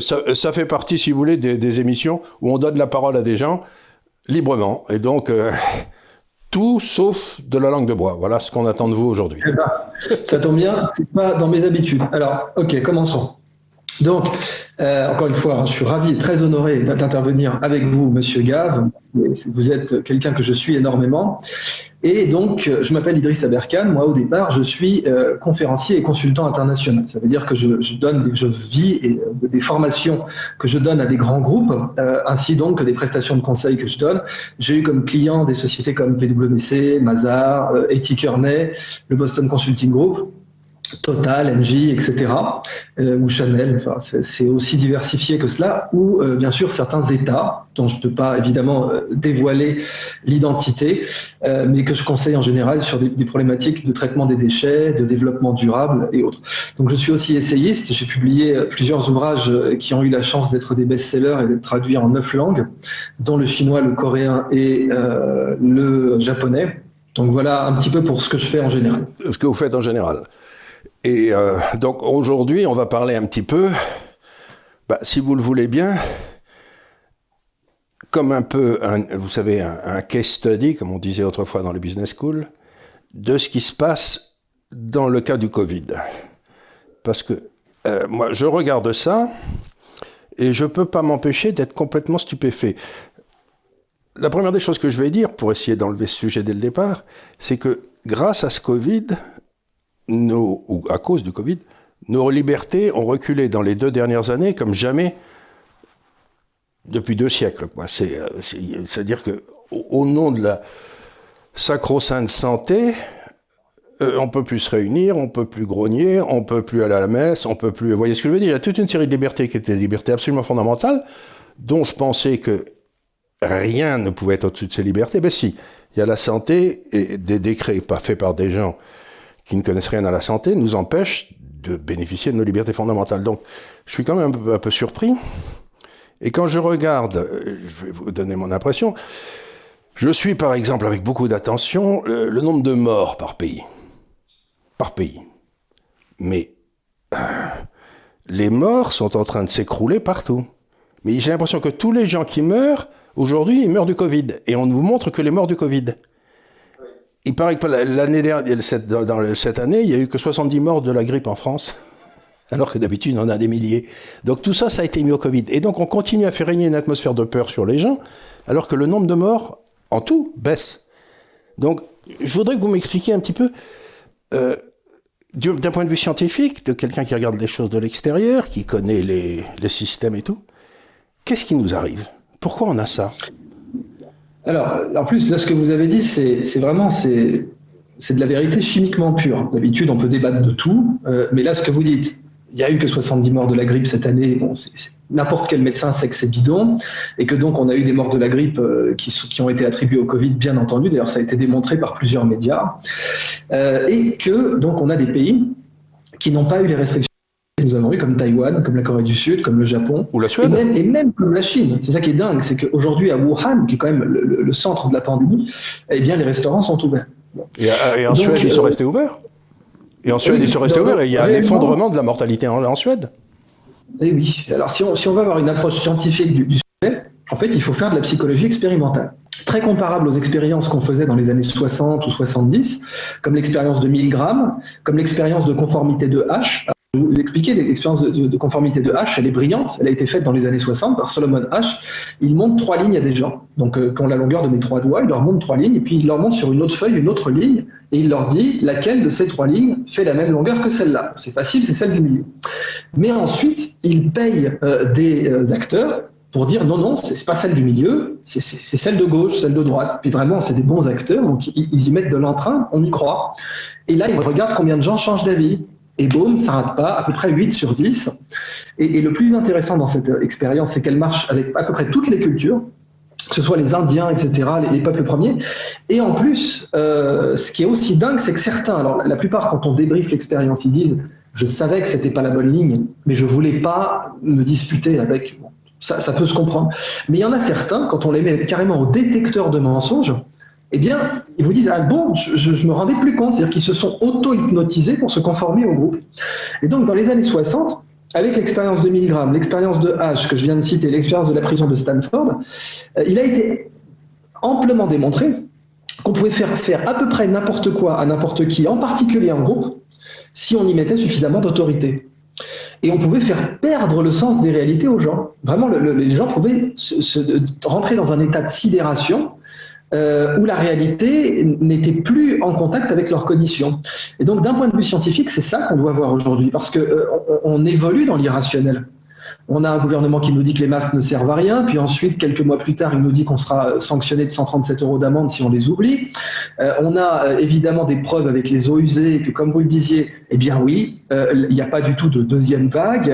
Ça fait partie, si vous voulez, des émissions où on donne la parole à des gens librement. Et donc, tout sauf de la langue de bois. Voilà ce qu'on attend de vous aujourd'hui. Ça tombe bien, c'est pas dans mes habitudes. Alors, ok, commençons. Donc, encore une fois, je suis ravi et très honoré d'intervenir avec vous, Monsieur Gave. Vous êtes quelqu'un que je suis énormément. Et donc, je m'appelle Idriss Aberkane. Moi, au départ, je suis conférencier et consultant international. Ça veut dire que je vis des formations que je donne à des grands groupes, ainsi donc que des prestations de conseil que je donne. J'ai eu comme clients des sociétés comme PwC, Mazars, Kearney, le Boston Consulting Group, Total, Engie, etc., ou Chanel, enfin, c'est aussi diversifié que cela, ou bien sûr certains États, dont je ne peux pas évidemment dévoiler l'identité, mais que je conseille en général sur des problématiques de traitement des déchets, de développement durable et autres. Donc je suis aussi essayiste, j'ai publié plusieurs ouvrages qui ont eu la chance d'être des best-sellers et d'être traduits en 9 langues, dont le chinois, le coréen et le japonais. Donc voilà un petit peu pour ce que je fais en général. Ce que vous faites en général. Et donc aujourd'hui, on va parler un petit peu, si vous le voulez bien, comme un peu, vous savez, un case study, comme on disait autrefois dans les business school, de ce qui se passe dans le cas du Covid. Parce que moi, je regarde ça et je ne peux pas m'empêcher d'être complètement stupéfait. La première des choses que je vais dire, pour essayer d'enlever ce sujet dès le départ, c'est que grâce à ce Covid, ou à cause du Covid, nos libertés ont reculé dans les 2 dernières années comme jamais depuis 2 siècles. C'est-à-dire qu'au nom de la sacro-sainte santé, on ne peut plus se réunir, on ne peut plus grogner, on ne peut plus aller à la messe, on ne peut plus... Vous voyez ce que je veux dire? Il y a toute une série de libertés qui étaient des libertés absolument fondamentales, dont je pensais que rien ne pouvait être au-dessus de ces libertés. Ben si, il y a la santé et des décrets faits par des gens qui ne connaissent rien à la santé, nous empêchent de bénéficier de nos libertés fondamentales. Donc, je suis quand même un peu surpris. Et quand je regarde, je vais vous donner mon impression, je suis, par exemple, avec beaucoup d'attention, le nombre de morts par pays. Par pays. Mais les morts sont en train de s'écrouler partout. Mais j'ai l'impression que tous les gens qui meurent, aujourd'hui, ils meurent du Covid. Et on ne vous montre que les morts du Covid. Il paraît que l'année dernière, cette année, il n'y a eu que 70 morts de la grippe en France, alors que d'habitude, on en a des milliers. Donc tout ça, ça a été mis au Covid. Et donc on continue à faire régner une atmosphère de peur sur les gens, alors que le nombre de morts, en tout, baisse. Donc je voudrais que vous m'expliquiez un petit peu, d'un point de vue scientifique, de quelqu'un qui regarde les choses de l'extérieur, qui connaît les systèmes et tout, qu'est-ce qui nous arrive? Pourquoi on a ça? Alors, en plus, là, ce que vous avez dit, c'est vraiment de la vérité chimiquement pure. D'habitude, on peut débattre de tout, mais là, ce que vous dites, il n'y a eu que 70 morts de la grippe cette année. Bon, n'importe quel médecin sait que c'est bidon, et que donc on a eu des morts de la grippe qui ont été attribuées au Covid, bien entendu. D'ailleurs, ça a été démontré par plusieurs médias, et que donc on a des pays qui n'ont pas eu les restrictions. Nous avons eu comme Taïwan, comme la Corée du Sud, comme le Japon, ou la Suède. Et même comme la Chine. C'est ça qui est dingue, c'est qu'aujourd'hui à Wuhan, qui est quand même le centre de la pandémie, eh bien les restaurants sont ouverts. Et en Suède, ils sont restés ouverts. Et en Suède, ils sont restés ouverts. Et il y a un effondrement de la mortalité en Suède. Eh oui. Alors si on veut avoir une approche scientifique du sujet, en fait, il faut faire de la psychologie expérimentale. Très comparable aux expériences qu'on faisait dans les années 60 ou 70, comme l'expérience de Milgram, comme l'expérience de conformité de H. Je vais vous expliquer, l'expérience de conformité de H, elle est brillante, elle a été faite dans les années 60 par Solomon H. Il monte 3 lignes à des gens, donc qui ont la longueur de mes 3 doigts, il leur monte 3 lignes, et puis il leur monte sur une autre feuille une autre ligne, et il leur dit laquelle de ces 3 lignes fait la même longueur que celle-là. C'est facile, c'est celle du milieu. Mais ensuite, il paye des acteurs pour dire non, c'est pas celle du milieu, c'est celle de gauche, celle de droite. Puis vraiment, c'est des bons acteurs, donc ils y mettent de l'entrain, on y croit. Et là, ils regardent combien de gens changent d'avis. Et boum, ça rate pas, à peu près 8 sur 10. Et le plus intéressant dans cette expérience, c'est qu'elle marche avec à peu près toutes les cultures, que ce soit les Indiens, etc., les peuples premiers. Et en plus, ce qui est aussi dingue, c'est que certains, alors la plupart, quand on débriefe l'expérience, ils disent « je savais que c'était pas la bonne ligne, mais je voulais pas me disputer avec... » Ça peut se comprendre. Mais il y en a certains, quand on les met carrément au détecteur de mensonges, eh bien, ils vous disent « Ah bon, je me rendais plus compte », c'est-à-dire qu'ils se sont auto-hypnotisés pour se conformer au groupe. Et donc, dans les années 60, avec l'expérience de Milgram, l'expérience de H, que je viens de citer, l'expérience de la prison de Stanford, il a été amplement démontré qu'on pouvait faire à peu près n'importe quoi à n'importe qui, en particulier en groupe, si on y mettait suffisamment d'autorité. Et on pouvait faire perdre le sens des réalités aux gens. Vraiment, les gens pouvaient rentrer dans un état de sidération où la réalité n'était plus en contact avec leurs cognitions. Et donc, d'un point de vue scientifique, c'est ça qu'on doit voir aujourd'hui, parce qu'on évolue dans l'irrationnel. On a un gouvernement qui nous dit que les masques ne servent à rien, puis ensuite, quelques mois plus tard, il nous dit qu'on sera sanctionné de 137 € d'amende si on les oublie. On a évidemment des preuves avec les eaux usées, que comme vous le disiez, eh bien oui, il n'y a pas du tout de deuxième vague,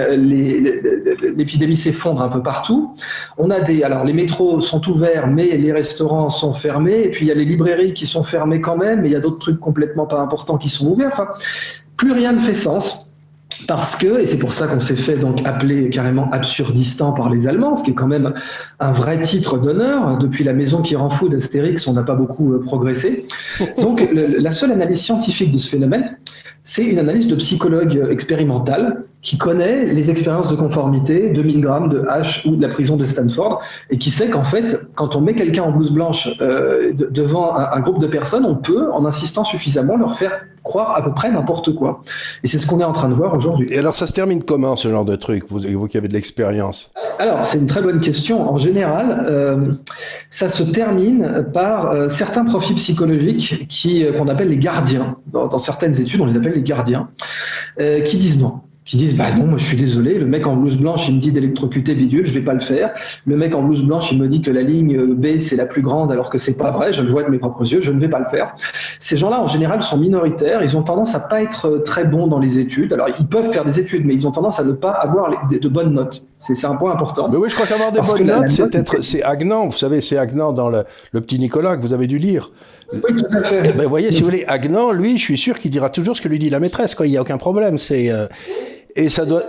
l'épidémie s'effondre un peu partout. On a alors les métros sont ouverts, mais les restaurants sont fermés, et puis il y a les librairies qui sont fermées quand même, et il y a d'autres trucs complètement pas importants qui sont ouverts. Enfin, plus rien ne fait sens. Parce que, et c'est pour ça qu'on s'est fait donc appeler carrément absurdistan par les Allemands, ce qui est quand même un vrai titre d'honneur. Depuis La Maison qui rend fou d'Astérix, on n'a pas beaucoup progressé. Donc la seule analyse scientifique de ce phénomène, c'est une analyse de psychologue expérimental qui connaît les expériences de conformité de Milgram, de H ou de la prison de Stanford, et qui sait qu'en fait, quand on met quelqu'un en blouse blanche devant un groupe de personnes, on peut, en insistant suffisamment, leur faire croire à peu près n'importe quoi. Et c'est ce qu'on est en train de voir aujourd'hui. Et alors ça se termine comment, ce genre de truc, vous qui avez de l'expérience? Alors, c'est une très bonne question. En général, ça se termine par certains profils psychologiques qu'on appelle les gardiens. Dans certaines études, on les appelle les gardiens, qui disent non. Qui disent, bah non, moi je suis désolé, le mec en blouse blanche, il me dit d'électrocuter bidule, je vais pas le faire. Le mec en blouse blanche, il me dit que la ligne B, c'est la plus grande, alors que c'est pas vrai, je le vois de mes propres yeux, je ne vais pas le faire. Ces gens-là, en général, sont minoritaires, ils ont tendance à pas être très bons dans les études. Alors, ils peuvent faire des études, mais ils ont tendance à ne pas avoir de bonnes notes. C'est un point important. Mais oui, je crois qu'avoir des bonnes notes, c'est agnant, vous savez, c'est agnant dans le petit Nicolas que vous avez dû lire. Oui, tout à fait. Vous voyez, si vous voulez, Agnant, lui, je suis sûr qu'il dira toujours ce que lui dit la maîtresse, quoi, il n'y a aucun problème, c'est... Et ça doit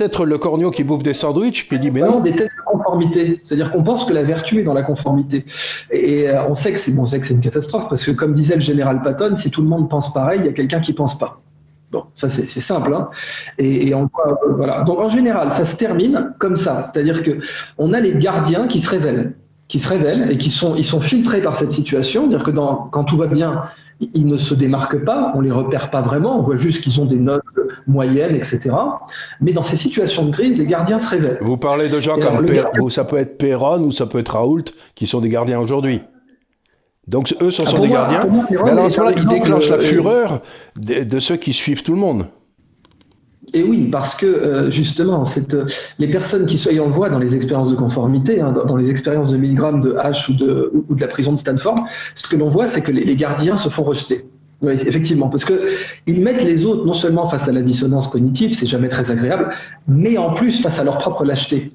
être le corneau qui bouffe des sandwichs qui dit mais non. Des tests de conformité, c'est-à-dire qu'on pense que la vertu est dans la conformité. Et on sait que c'est une catastrophe parce que comme disait le général Patton, si tout le monde pense pareil, il y a quelqu'un qui pense pas. Bon, ça c'est simple, hein. Et on voit, voilà. Donc en général, ça se termine comme ça, c'est-à-dire que on a les gardiens qui se révèlent. Et ils sont filtrés par cette situation, c'est-à-dire que quand tout va bien, ils ne se démarquent pas, on les repère pas vraiment, on voit juste qu'ils ont des notes moyennes, etc. Mais dans ces situations de crise, les gardiens se révèlent. Vous parlez de gens comme ça peut être Perron ou ça peut être Raoult, qui sont des gardiens aujourd'hui. Donc eux, ce sont des gardiens. Mais alors à ce moment-là, ils déclenchent la fureur de ceux qui suivent tout le monde. Et oui, parce que justement, les personnes qui sont, et on le voit dans les expériences de conformité, hein, dans les expériences de Milgram, de H ou de la prison de Stanford, ce que l'on voit, c'est que les gardiens se font rejeter. Oui, effectivement, parce que ils mettent les autres non seulement face à la dissonance cognitive, c'est jamais très agréable, mais en plus face à leur propre lâcheté.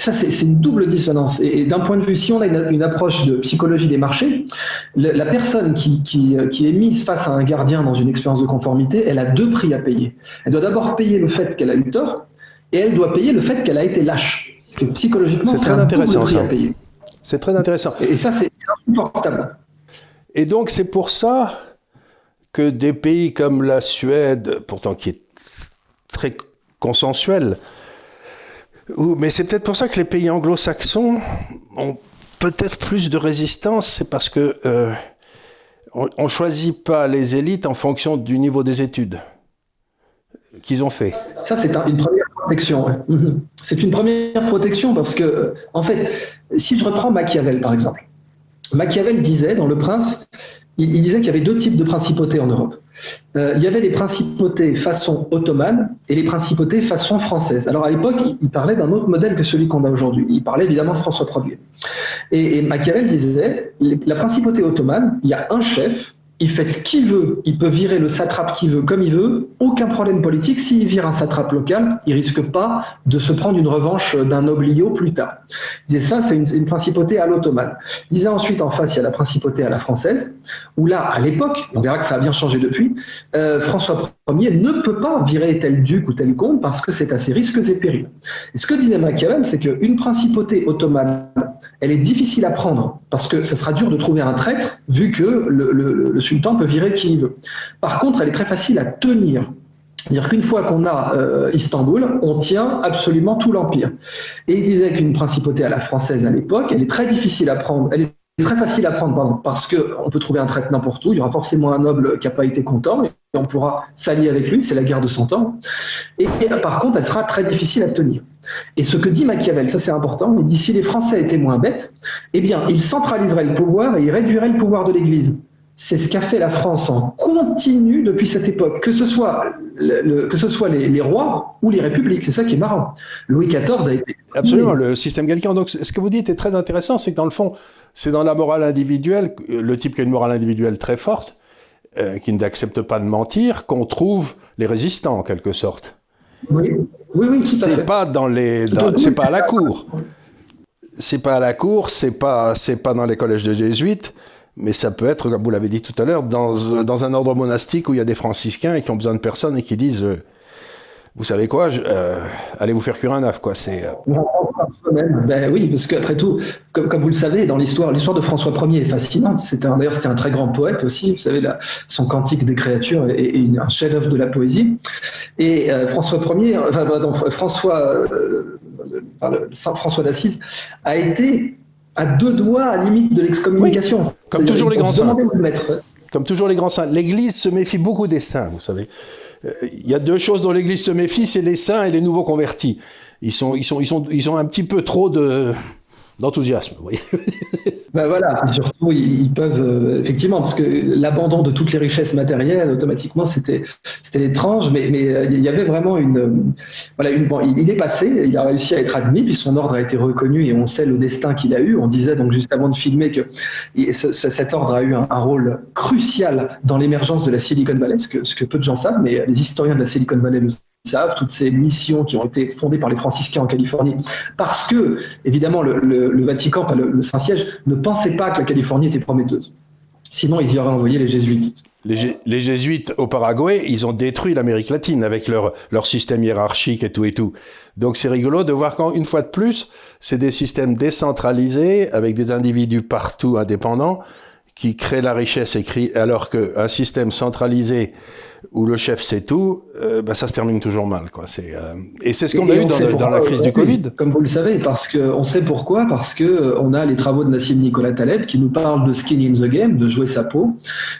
Ça, c'est une double dissonance. Et d'un point de vue, si on a une approche de psychologie des marchés, la personne qui est mise face à un gardien dans une expérience de conformité, elle a deux prix à payer. Elle doit d'abord payer le fait qu'elle a eu tort, et elle doit payer le fait qu'elle a été lâche. Parce que psychologiquement, c'est un double prix à payer. C'est très intéressant. Et ça, c'est insupportable. Et donc, c'est pour ça que des pays comme la Suède, pourtant qui est très consensuel, mais c'est peut-être pour ça que les pays anglo-saxons ont peut-être plus de résistance, c'est parce que on choisit pas les élites en fonction du niveau des études qu'ils ont fait. Ça, c'est une première protection. Ouais. C'est une première protection parce que, en fait, si je reprends Machiavel, par exemple, Machiavel disait dans Le Prince, il disait qu'il y avait deux types de principautés en Europe. Il y avait les principautés façon ottomane et les principautés façon française. Alors à l'époque, il parlait d'un autre modèle que celui qu'on a aujourd'hui. Il parlait évidemment de François Ier. Et Machiavel disait, la principauté ottomane, il y a un chef, il fait ce qu'il veut, il peut virer le satrape qu'il veut comme il veut, aucun problème politique. S'il vire un satrape local, il risque pas de se prendre une revanche d'un noblio plus tard. Il disait ça, c'est une principauté à l'ottomane. Il disait ensuite, en face, il y a la principauté à la française, où là, à l'époque, on verra que ça a bien changé depuis, François Ier ne peut pas virer tel duc ou tel comte parce que c'est à ses risques et périls. Et ce que disait Machiavel, c'est qu'une principauté ottomane, elle est difficile à prendre parce que ça sera dur de trouver un traître vu que le sultan peut virer qui il veut. Par contre, elle est très facile à tenir. C'est-à-dire qu'une fois qu'on a Istanbul, on tient absolument tout l'Empire. Et il disait qu'une principauté à la française à l'époque, elle est très difficile à prendre, elle est très facile à prendre, pardon, parce qu'on peut trouver un traître n'importe où, il y aura forcément un noble qui n'a pas été content, et on pourra s'allier avec lui, c'est la guerre de 100 ans. Et par contre, elle sera très difficile à tenir. Et ce que dit Machiavel, ça c'est important, il dit si les Français étaient moins bêtes, eh bien, ils centraliseraient le pouvoir et ils réduiraient le pouvoir de l'Église. C'est ce qu'a fait la France en continu depuis cette époque, que ce soit les rois ou les républiques, c'est ça qui est marrant. Louis XIV a été... Absolument, le système gallican. Donc ce que vous dites est très intéressant, c'est que dans le fond, c'est dans la morale individuelle, le type qui a une morale individuelle très forte, qui n'accepte pas de mentir, qu'on trouve les résistants en quelque sorte. Oui, oui, oui, tout à fait. C'est pas dans les... c'est pas à la cour. C'est pas à la cour, c'est pas dans les collèges de jésuites. Mais ça peut être, comme vous l'avez dit tout à l'heure, dans un ordre monastique où il y a des franciscains et qui ont besoin de personne et qui disent « Vous savez quoi, allez vous faire cuire un œuf, quoi. » Ben oui, parce qu'après tout, comme vous le savez, dans l'histoire de François Ier est fascinante. D'ailleurs, c'était un très grand poète aussi. Vous savez, son Cantique des créatures est un chef-d'œuvre de la poésie. Et François d'Assise a été... à deux doigts à la limite de l'excommunication. Oui, comme toujours les grands saints. Comme toujours les grands saints. L'Église se méfie beaucoup des saints, vous savez. Il y a deux choses dont l'Église se méfie, c'est les saints et les nouveaux convertis. Ils ont un petit peu trop d'enthousiasme, vous voyez. Ben voilà, et surtout ils peuvent effectivement, parce que l'abandon de toutes les richesses matérielles, automatiquement c'était étrange, mais il y avait vraiment bon, il est passé, il a réussi à être admis, puis son ordre a été reconnu et on sait le destin qu'il a eu. On disait donc juste avant de filmer que cet ordre a eu un rôle crucial dans l'émergence de la Silicon Valley, ce que peu de gens savent, mais les historiens de la Silicon Valley le savent. Toutes ces missions qui ont été fondées par les franciscains en Californie, parce que, évidemment, le Vatican, enfin le Saint-Siège, ne pensait pas que la Californie était prometteuse. Sinon, ils y auraient envoyé les jésuites. Les jésuites au Paraguay, ils ont détruit l'Amérique latine avec leur système hiérarchique et tout et tout. Donc, c'est rigolo de voir qu'une fois de plus, c'est des systèmes décentralisés, avec des individus partout indépendants, qui créent la richesse, alors qu'un système centralisé où le chef sait tout, ça se termine toujours mal, quoi. Et c'est ce qu'on a eu dans la crise du Covid. Comme vous le savez, parce que on a les travaux de Nassim Nicolas Taleb qui nous parlent de skin in the game, de jouer sa peau,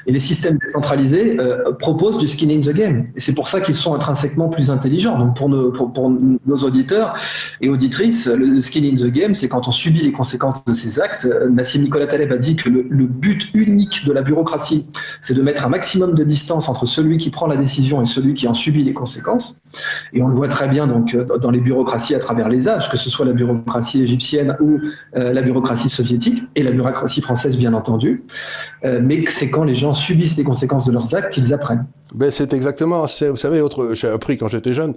et les systèmes décentralisés proposent du skin in the game. Et c'est pour ça qu'ils sont intrinsèquement plus intelligents. Donc pour nos auditeurs et auditrices, le skin in the game, c'est quand on subit les conséquences de ces actes. Nassim Nicolas Taleb a dit que le but unique de la bureaucratie, c'est de mettre un maximum de distance entre celui qui prend la décision et celui qui en subit les conséquences. Et on le voit très bien donc, dans les bureaucraties à travers les âges, que ce soit la bureaucratie égyptienne ou la bureaucratie soviétique et la bureaucratie française, bien entendu. Mais c'est quand les gens subissent les conséquences de leurs actes qu'ils apprennent. Ben c'est exactement, vous savez, j'ai appris quand j'étais jeune,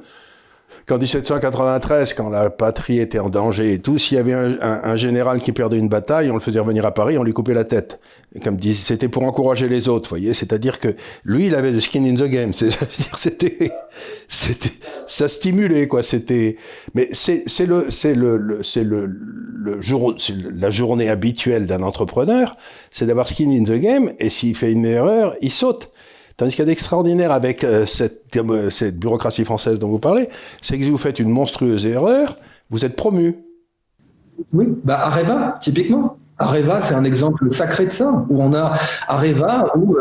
qu'en 1793, quand la patrie était en danger et tout, s'il y avait un général qui perdait une bataille, on le faisait revenir à Paris, on lui coupait la tête. Et comme dit, c'était pour encourager les autres, vous voyez. C'est-à-dire que lui, il avait le skin in the game. C'est-à-dire, ça stimulait, quoi. Mais c'est la journée habituelle d'un entrepreneur, c'est d'avoir skin in the game. Et s'il fait une erreur, il saute. Tandis qu'il y a d'extraordinaire avec cette bureaucratie française dont vous parlez, c'est que si vous faites une monstrueuse erreur, vous êtes promu. Oui, Areva, typiquement. Areva, c'est un exemple sacré de ça, où on a Areva, où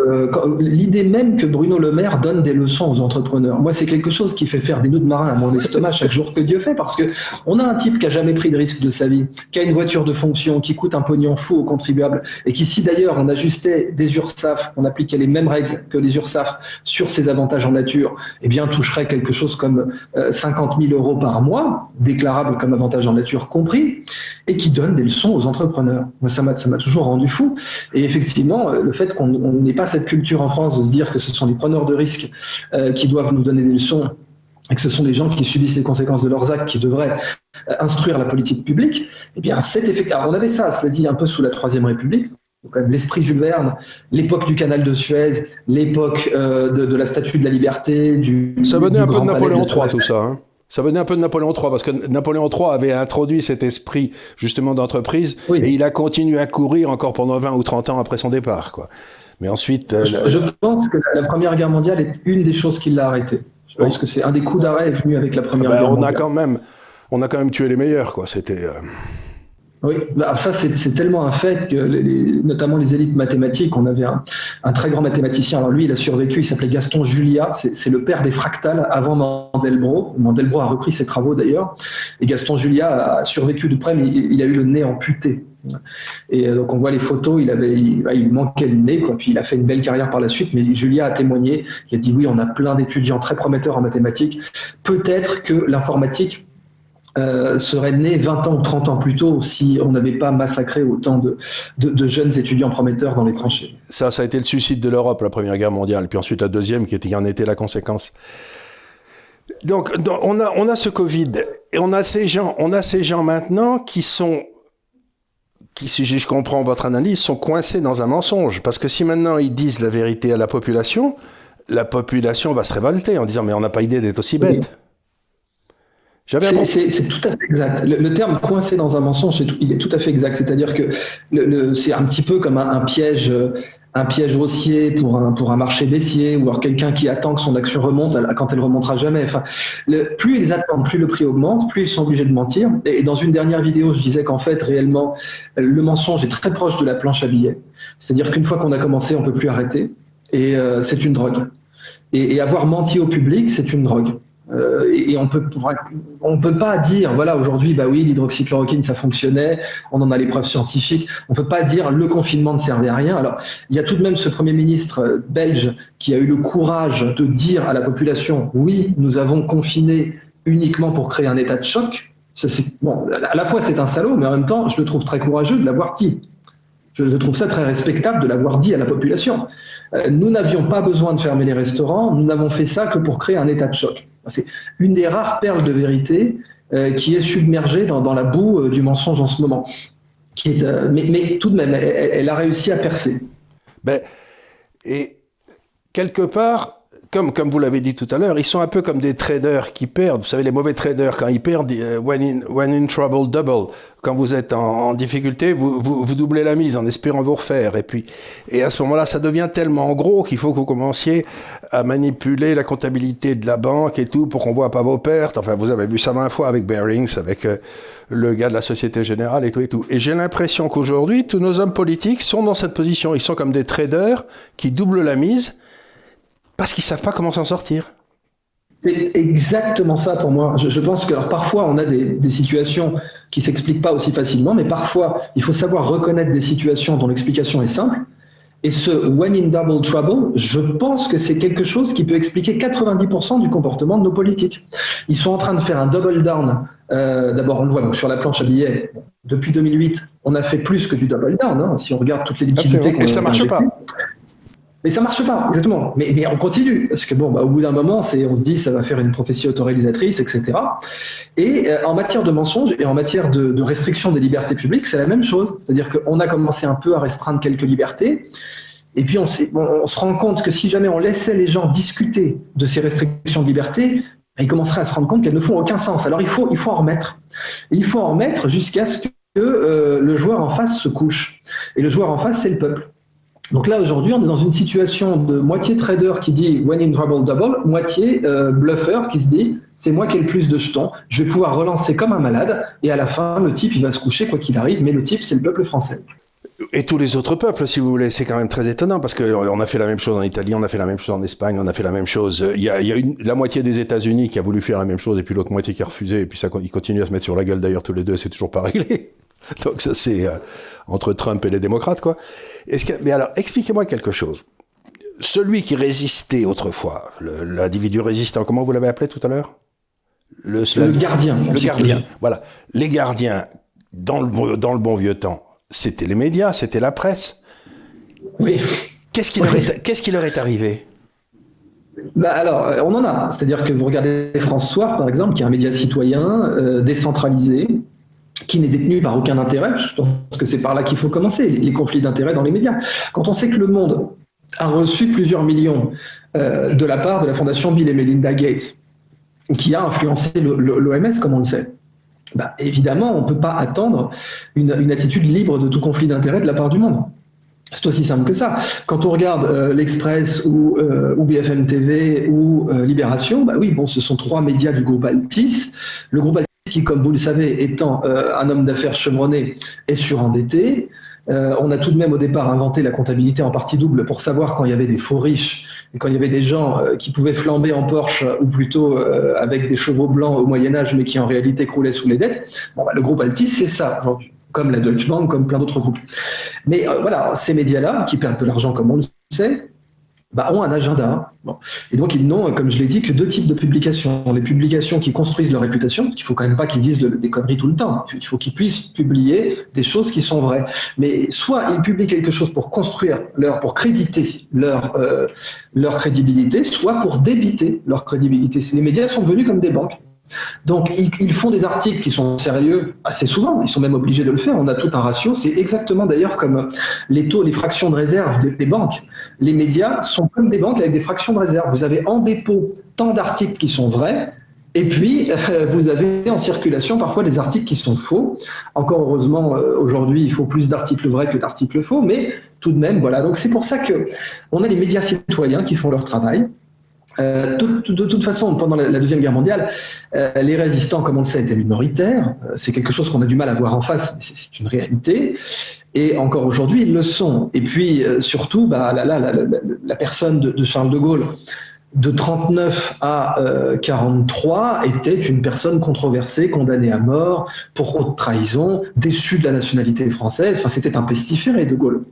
l'idée même que Bruno Le Maire donne des leçons aux entrepreneurs. Moi, c'est quelque chose qui fait faire des nœuds de marin à mon estomac chaque jour que Dieu fait, parce que on a un type qui n'a jamais pris de risque de sa vie, qui a une voiture de fonction, qui coûte un pognon fou aux contribuables, et qui, si d'ailleurs on ajustait des URSAF, on appliquait les mêmes règles que les URSAF sur ses avantages en nature, eh bien, toucherait quelque chose comme 50 000 € par mois, déclarable comme avantage en nature compris, et qui donne des leçons aux entrepreneurs. Ça m'a toujours rendu fou. Et effectivement, le fait qu'on n'ait pas cette culture en France de se dire que ce sont les preneurs de risques qui doivent nous donner des leçons et que ce sont les gens qui subissent les conséquences de leurs actes qui devraient instruire la politique publique, eh bien, c'est effectivement... Alors, on avait ça, cela dit, un peu sous la Troisième République. Donc, quand même, l'esprit Jules Verne, l'époque du canal de Suez, l'époque de la Statue de la Liberté, Ça venait un peu de Napoléon III, tout ça, hein. Ça venait un peu de Napoléon III, parce que Napoléon III avait introduit cet esprit, justement, d'entreprise, oui. Et il a continué à courir encore pendant 20 ou 30 ans après son départ, quoi. Mais ensuite... Je pense que la Première Guerre mondiale est une des choses qui l'a arrêté. Je pense que c'est un des coups d'arrêt venu avec la première guerre mondiale. On a quand même tué les meilleurs, quoi. C'était. Oui, ça c'est tellement un fait que notamment les élites mathématiques, on avait un très grand mathématicien, alors lui il a survécu, il s'appelait Gaston Julia, c'est le père des fractales avant Mandelbrot, Mandelbrot a repris ses travaux d'ailleurs, et Gaston Julia a survécu de près, mais il a eu le nez amputé. Et donc on voit les photos, il manquait le nez, quoi. Puis il a fait une belle carrière par la suite, mais Julia a témoigné, il a dit oui, on a plein d'étudiants très prometteurs en mathématiques, peut-être que l'informatique serait né 20 ans ou 30 ans plus tôt si on n'avait pas massacré autant de jeunes étudiants prometteurs dans les tranchées. Ça a été le suicide de l'Europe, la Première Guerre mondiale, puis ensuite la Deuxième qui en était la conséquence. Donc on a ce Covid et on a ces gens maintenant qui, si je comprends votre analyse, sont coincés dans un mensonge. Parce que si maintenant ils disent la vérité à la population va se révolter en disant « mais on n'a pas idée d'être aussi bête oui. ». C'est tout à fait exact. Le terme « coincé dans un mensonge », il est tout à fait exact. C'est-à-dire que c'est un petit peu comme un piège haussier pour un marché baissier, ou alors quelqu'un qui attend que son action remonte quand elle remontera jamais. Enfin, plus ils attendent, plus le prix augmente, plus ils sont obligés de mentir. Et dans une dernière vidéo, je disais qu'en fait, réellement, le mensonge est très proche de la planche à billets. C'est-à-dire qu'une fois qu'on a commencé, on ne peut plus arrêter. Et c'est une drogue. Et avoir menti au public, c'est une drogue. Et on peut pas dire voilà aujourd'hui bah oui l'hydroxychloroquine ça fonctionnait, on en a les preuves scientifiques, on peut pas dire le confinement ne servait à rien. Alors il y a tout de même ce Premier ministre belge qui a eu le courage de dire à la population oui nous avons confiné uniquement pour créer un état de choc. Ça, à la fois c'est un salaud mais en même temps je le trouve très courageux de l'avoir dit. Je trouve ça très respectable de l'avoir dit à la population. Nous n'avions pas besoin de fermer les restaurants, nous n'avons fait ça que pour créer un état de choc. C'est une des rares perles de vérité qui est submergée dans la boue du mensonge en ce moment. Mais tout de même, elle a réussi à percer. Et quelque part... Comme vous l'avez dit tout à l'heure, ils sont un peu comme des traders qui perdent. Vous savez, les mauvais traders, quand ils perdent, when in trouble, double. Quand vous êtes en difficulté, vous doublez la mise en espérant vous refaire. Et à ce moment-là, ça devient tellement gros qu'il faut que vous commenciez à manipuler la comptabilité de la banque et tout pour qu'on voit pas vos pertes. Enfin, vous avez vu ça 20 fois avec Bearings, avec le gars de la Société Générale et tout et tout. Et j'ai l'impression qu'aujourd'hui, tous nos hommes politiques sont dans cette position. Ils sont comme des traders qui doublent la mise parce qu'ils ne savent pas comment s'en sortir. C'est exactement ça pour moi. Je pense que parfois, on a des situations qui ne s'expliquent pas aussi facilement, mais parfois, il faut savoir reconnaître des situations dont l'explication est simple. Et ce « when in double trouble », je pense que c'est quelque chose qui peut expliquer 90% du comportement de nos politiques. Ils sont en train de faire un double down. D'abord, on le voit donc, sur la planche à billets. Depuis 2008, on a fait plus que du double down, si on regarde toutes les liquidités qu'on a. Et ça ne marche pas. Mais ça marche pas, exactement. Mais on continue. Parce que au bout d'un moment, on se dit, ça va faire une prophétie autoréalisatrice, etc. Et en matière de mensonges et en matière de restriction des libertés publiques, c'est la même chose. C'est-à-dire qu'on a commencé un peu à restreindre quelques libertés. Et puis, on se rend compte que si jamais on laissait les gens discuter de ces restrictions de liberté, ils commenceraient à se rendre compte qu'elles ne font aucun sens. Alors, il faut en remettre. Et il faut en remettre jusqu'à ce que le joueur en face se couche. Et le joueur en face, c'est le peuple. Donc là, aujourd'hui, on est dans une situation de moitié trader qui dit « when in trouble, double », moitié bluffeur qui se dit « c'est moi qui ai le plus de jetons, je vais pouvoir relancer comme un malade » et à la fin, le type, il va se coucher quoi qu'il arrive, mais le type, c'est le peuple français. Et tous les autres peuples, si vous voulez, c'est quand même très étonnant parce qu'on a fait la même chose en Italie, on a fait la même chose en Espagne, on a fait la même chose. Il y a la moitié des États-Unis qui a voulu faire la même chose et puis l'autre moitié qui a refusé et puis ils continuent à se mettre sur la gueule d'ailleurs tous les deux, c'est toujours pas réglé. Donc ça c'est entre Trump et les démocrates quoi. Mais alors expliquez-moi quelque chose. Celui qui résistait autrefois, l'individu résistant, comment vous l'avez appelé tout à l'heure ? Le gardien. Le gardien. Voilà. Les gardiens dans le bon vieux temps, c'était les médias, c'était la presse. Oui. Qu'est-ce qui leur est arrivé ? Alors, on en a. C'est-à-dire que vous regardez France Soir par exemple, qui est un média citoyen décentralisé, qui n'est détenu par aucun intérêt. Je pense que c'est par là qu'il faut commencer, les conflits d'intérêts dans les médias. Quand on sait que Le Monde a reçu plusieurs millions de la part de la fondation Bill et Melinda Gates, qui a influencé l'OMS, comme on le sait, évidemment, on ne peut pas attendre une attitude libre de tout conflit d'intérêts de la part du Monde. C'est aussi simple que ça. Quand on regarde l'Express ou BFM TV ou Libération, bah oui, bon, ce sont trois médias du groupe Altice. Le groupe Altice qui, comme vous le savez, étant un homme d'affaires chevronné et surendetté, on a tout de même au départ inventé la comptabilité en partie double pour savoir quand il y avait des faux riches et quand il y avait des gens qui pouvaient flamber en Porsche ou plutôt avec des chevaux blancs au Moyen-Âge mais qui en réalité croulaient sous les dettes. Bon, bah, le groupe Altice, c'est ça aujourd'hui, comme la Deutsche Bank, comme plein d'autres groupes. Mais voilà, ces médias-là, qui perdent de l'argent comme on le sait, bah, ont un agenda. Bon. Et donc ils n'ont, comme je l'ai dit, que deux types de publications. Les publications qui construisent leur réputation, il ne faut quand même pas qu'ils disent des conneries tout le temps. Il faut qu'ils puissent publier des choses qui sont vraies. Mais soit ils publient quelque chose pour construire pour créditer leur crédibilité, soit pour débiter leur crédibilité. Les médias sont devenus comme des banques. Donc ils font des articles qui sont sérieux assez souvent, ils sont même obligés de le faire, on a tout un ratio, c'est exactement d'ailleurs comme les taux, les fractions de réserve des banques. Les médias sont comme des banques avec des fractions de réserve, vous avez en dépôt tant d'articles qui sont vrais, et puis vous avez en circulation parfois des articles qui sont faux. Encore heureusement, aujourd'hui il faut plus d'articles vrais que d'articles faux, mais tout de même voilà, donc c'est pour ça qu'on a les médias citoyens qui font leur travail. De toute façon, pendant la Deuxième Guerre mondiale, les résistants, comme on le sait, étaient minoritaires. C'est quelque chose qu'on a du mal à voir en face, mais c'est une réalité. Et encore aujourd'hui, ils le sont. Et puis, surtout, bah, la personne de Charles de Gaulle, de 39 à 43, était une personne controversée, condamnée à mort, pour haute trahison, déchue de la nationalité française. Enfin, c'était un pestiféré, de Gaulle,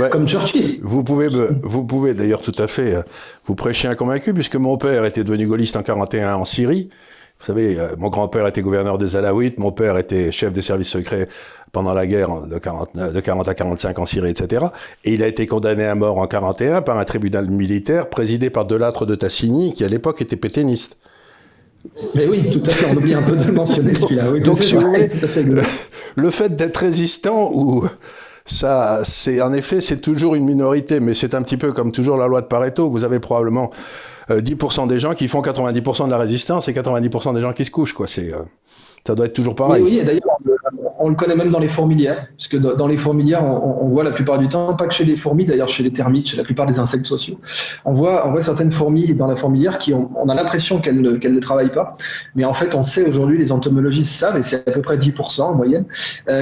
ouais, comme Churchill. Vous pouvez d'ailleurs tout à fait vous prêcher un convaincu, puisque mon père était devenu gaulliste en 41 en Syrie. Vous savez, mon grand-père était gouverneur des Alaouites, mon père était chef des services secrets pendant la guerre de 40 à 45 en Syrie, etc. Et il a été condamné à mort en 41 par un tribunal militaire présidé par Delattre de Tassigny, qui à l'époque était pétainiste. Mais oui, tout à fait, on oublie un peu de le mentionner celui-là. Oui, donc si vous voulez, le fait d'être résistant ou... Ça, c'est, en effet, c'est toujours une minorité, mais c'est un petit peu comme toujours la loi de Pareto. Vous avez probablement 10% des gens qui font 90% de la résistance et 90% des gens qui se couchent, quoi. Ça doit être toujours pareil. Oui, oui, et d'ailleurs, on le connaît même dans les fourmilières, parce que dans les fourmilières, on voit la plupart du temps, pas que chez les fourmis, d'ailleurs chez les termites, chez la plupart des insectes sociaux, on voit certaines fourmis dans la fourmilière qui, on a l'impression qu'elles ne travaillent pas, mais en fait, on sait aujourd'hui, les entomologistes savent, et c'est à peu près 10% en moyenne,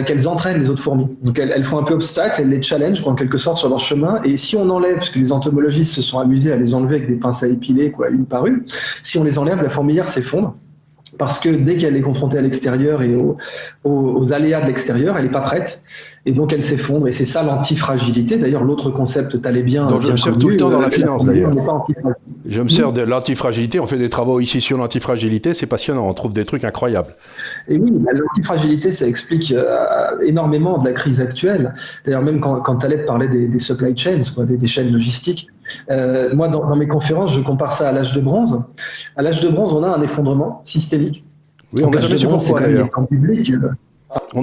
qu'elles entraînent les autres fourmis. Donc elles font un peu obstacle, elles les challengent en quelque sorte sur leur chemin, et si on enlève, parce que les entomologistes se sont amusés à les enlever avec des pinces à épiler, quoi, une par une, si on les enlève, la fourmilière s'effondre. Parce que dès qu'elle est confrontée à l'extérieur et aux aléas de l'extérieur, elle n'est pas prête. Et donc, elle s'effondre. Et c'est ça l'antifragilité. D'ailleurs, l'autre concept talébien... Donc, je me sers tout le temps dans la finance, d'ailleurs. Je me sers de l'antifragilité. On fait des travaux ici sur l'antifragilité. C'est passionnant. On trouve des trucs incroyables. Et oui, l'antifragilité, ça explique énormément de la crise actuelle. D'ailleurs, même quand Taleb parlait des supply chains, quoi, des chaînes logistiques, moi, dans mes conférences, je compare ça à l'âge de bronze. À l'âge de bronze, on a un effondrement systémique. Oui, on n'a jamais su pourquoi, d'ailleurs. On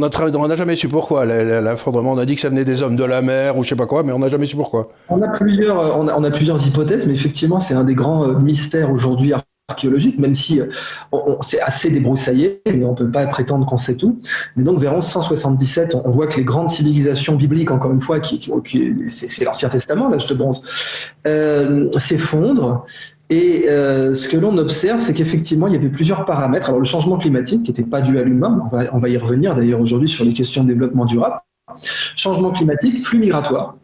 n'a jamais su pourquoi. L'effondrement, on a dit que ça venait des hommes de la mer ou je ne sais pas quoi, mais on n'a jamais su pourquoi. On a plusieurs hypothèses, mais effectivement, c'est un des grands mystères aujourd'hui archéologiques, même si on s'est assez débroussaillé, mais on ne peut pas prétendre qu'on sait tout. Mais donc, vers 1177, on voit que les grandes civilisations bibliques, encore une fois, qui c'est l'Ancien Testament, l'âge de bronze, s'effondrent. Et ce que l'on observe, c'est qu'effectivement, il y avait plusieurs paramètres. Alors, le changement climatique, qui n'était pas dû à l'humain, on va y revenir d'ailleurs aujourd'hui sur les questions de développement durable. Changement climatique, flux migratoire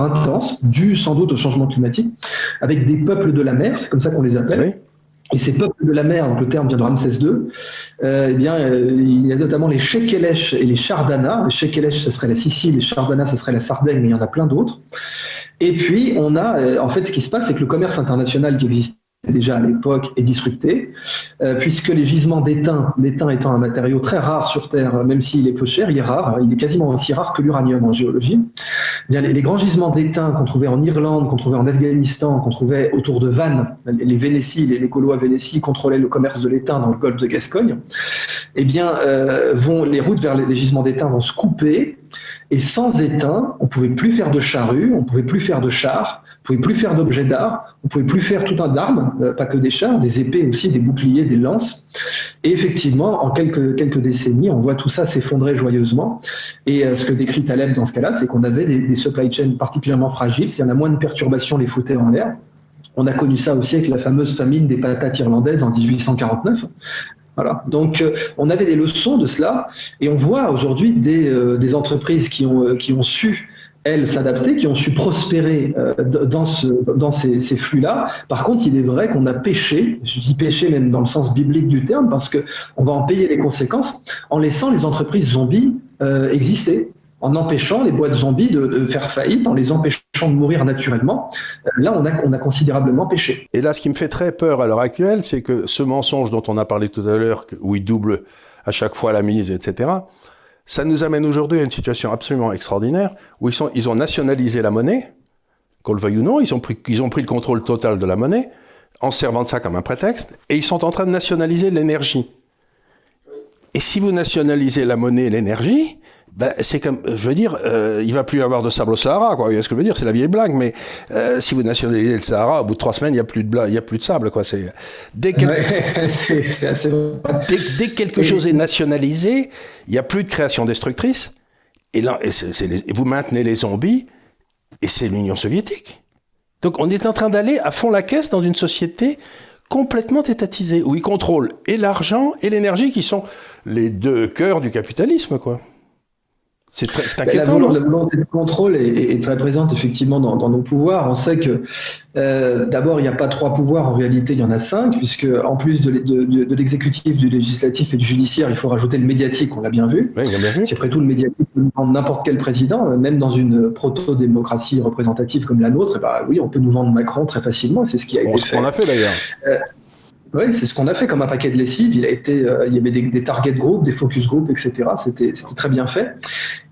intense, dû sans doute au changement climatique, avec des peuples de la mer, c'est comme ça qu'on les appelle. Oui. Et ces peuples de la mer, donc le terme vient de Ramsès II, il y a notamment les Chekelech et les Chardana. Les Chekelech, ça serait la Sicile, les Chardana, ça serait la Sardaigne, mais il y en a plein d'autres. Et puis, on a, en fait, ce qui se passe, c'est que le commerce international qui existait déjà à l'époque est disrupté, puisque les gisements d'étain étant un matériau très rare sur Terre, même s'il est peu cher, il est rare, il est quasiment aussi rare que l'uranium en géologie. Bien, les grands gisements d'étain qu'on trouvait en Irlande, qu'on trouvait en Afghanistan, qu'on trouvait autour de Vannes, les Vénéties, les Gaulois Vénéties contrôlaient le commerce de l'étain dans le golfe de Gascogne, eh bien, les routes vers les gisements d'étain vont se couper, et sans étain, on ne pouvait plus faire de charrues, on ne pouvait plus faire de chars, pouvez plus faire d'objets d'art, vous pouvez plus faire tout un d'armes, pas que des chars, des épées aussi, des boucliers, des lances. Et effectivement, en quelques décennies, on voit tout ça s'effondrer joyeusement. Et ce que décrit Taleb dans ce cas-là, c'est qu'on avait des supply chains particulièrement fragiles. S'il y en a moins de perturbations, les foutaient en l'air. On a connu ça aussi avec la fameuse famine des patates irlandaises en 1849. Voilà. Donc, on avait des leçons de cela, et on voit aujourd'hui des entreprises qui ont su, elles, s'adapter, qui ont su prospérer dans ces flux-là. Par contre, il est vrai qu'on a péché, je dis péché même dans le sens biblique du terme, parce qu'on va en payer les conséquences en laissant les entreprises zombies exister, en empêchant les boîtes zombies de faire faillite, en les empêchant de mourir naturellement. Là, on a considérablement péché. Et là, ce qui me fait très peur à l'heure actuelle, c'est que ce mensonge dont on a parlé tout à l'heure, où il double à chaque fois la mise, etc., ça nous amène aujourd'hui à une situation absolument extraordinaire, où ils ont nationalisé la monnaie, qu'on le veuille ou non, ils ont pris le contrôle total de la monnaie, en servant de ça comme un prétexte, et ils sont en train de nationaliser l'énergie. Et si vous nationalisez la monnaie et l'énergie, ben, c'est comme, je veux dire, il va plus y avoir de sable au Sahara, quoi. Vous voyez ce que je veux dire? C'est la vieille blague, mais si vous nationalisez le Sahara, au bout de 3 semaines, il y a plus de sable, quoi. C'est dès que quelque chose est nationalisé, il y a plus de création destructrice. Et là, et vous maintenez les zombies, et c'est l'Union soviétique. Donc, on est en train d'aller à fond la caisse dans une société complètement étatisée, où ils contrôlent et l'argent et l'énergie, qui sont les deux cœurs du capitalisme, quoi. C'est inquiétant. La volonté de contrôle est très présente effectivement dans nos pouvoirs. On sait que d'abord il n'y a pas 3 pouvoirs, en réalité il y en a 5, puisque en plus de l'exécutif, du législatif et du judiciaire, il faut rajouter le médiatique, on l'a bien vu. Oui, on l'a bien vu. C'est après tout le médiatique que demande n'importe quel président, même dans une proto-démocratie représentative comme la nôtre. Et bah, oui, on peut nous vendre Macron très facilement, c'est ce qui a été fait. C'est ce qu'on a fait d'ailleurs. Oui, c'est ce qu'on a fait comme un paquet de lessive. Il y avait des target groups, des focus groups, etc. C'était très bien fait.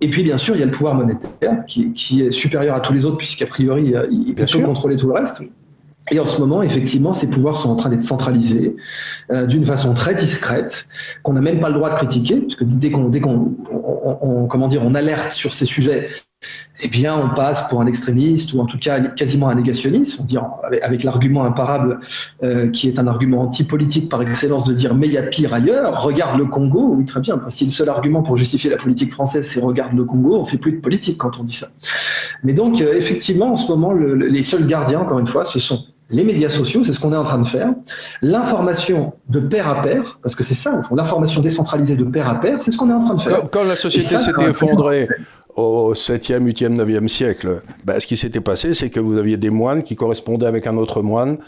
Et puis, bien sûr, il y a le pouvoir monétaire qui est supérieur à tous les autres, puisqu'a priori, il peut contrôler tout le reste. Et en ce moment, effectivement, ces pouvoirs sont en train d'être centralisés d'une façon très discrète, qu'on n'a même pas le droit de critiquer, parce que dès qu'on alerte sur ces sujets, eh bien, on passe pour un extrémiste, ou en tout cas quasiment un négationniste, on dit, avec l'argument imparable qui est un argument anti-politique par excellence, de dire mais il y a pire ailleurs, regarde le Congo. Oui, très bien, parce que le seul argument pour justifier la politique française, c'est regarde le Congo, on ne fait plus de politique quand on dit ça. Mais donc, effectivement, en ce moment, les seuls gardiens, encore une fois, ce sont les médias sociaux, c'est ce qu'on est en train de faire, l'information de pair à pair, parce que c'est ça, au fond, l'information décentralisée de pair à pair, c'est ce qu'on est en train de faire. Quand la société s'était effondrée au 7e, 8e, 9e siècle, ben, ce qui s'était passé, c'est que vous aviez des moines qui correspondaient avec un autre moine,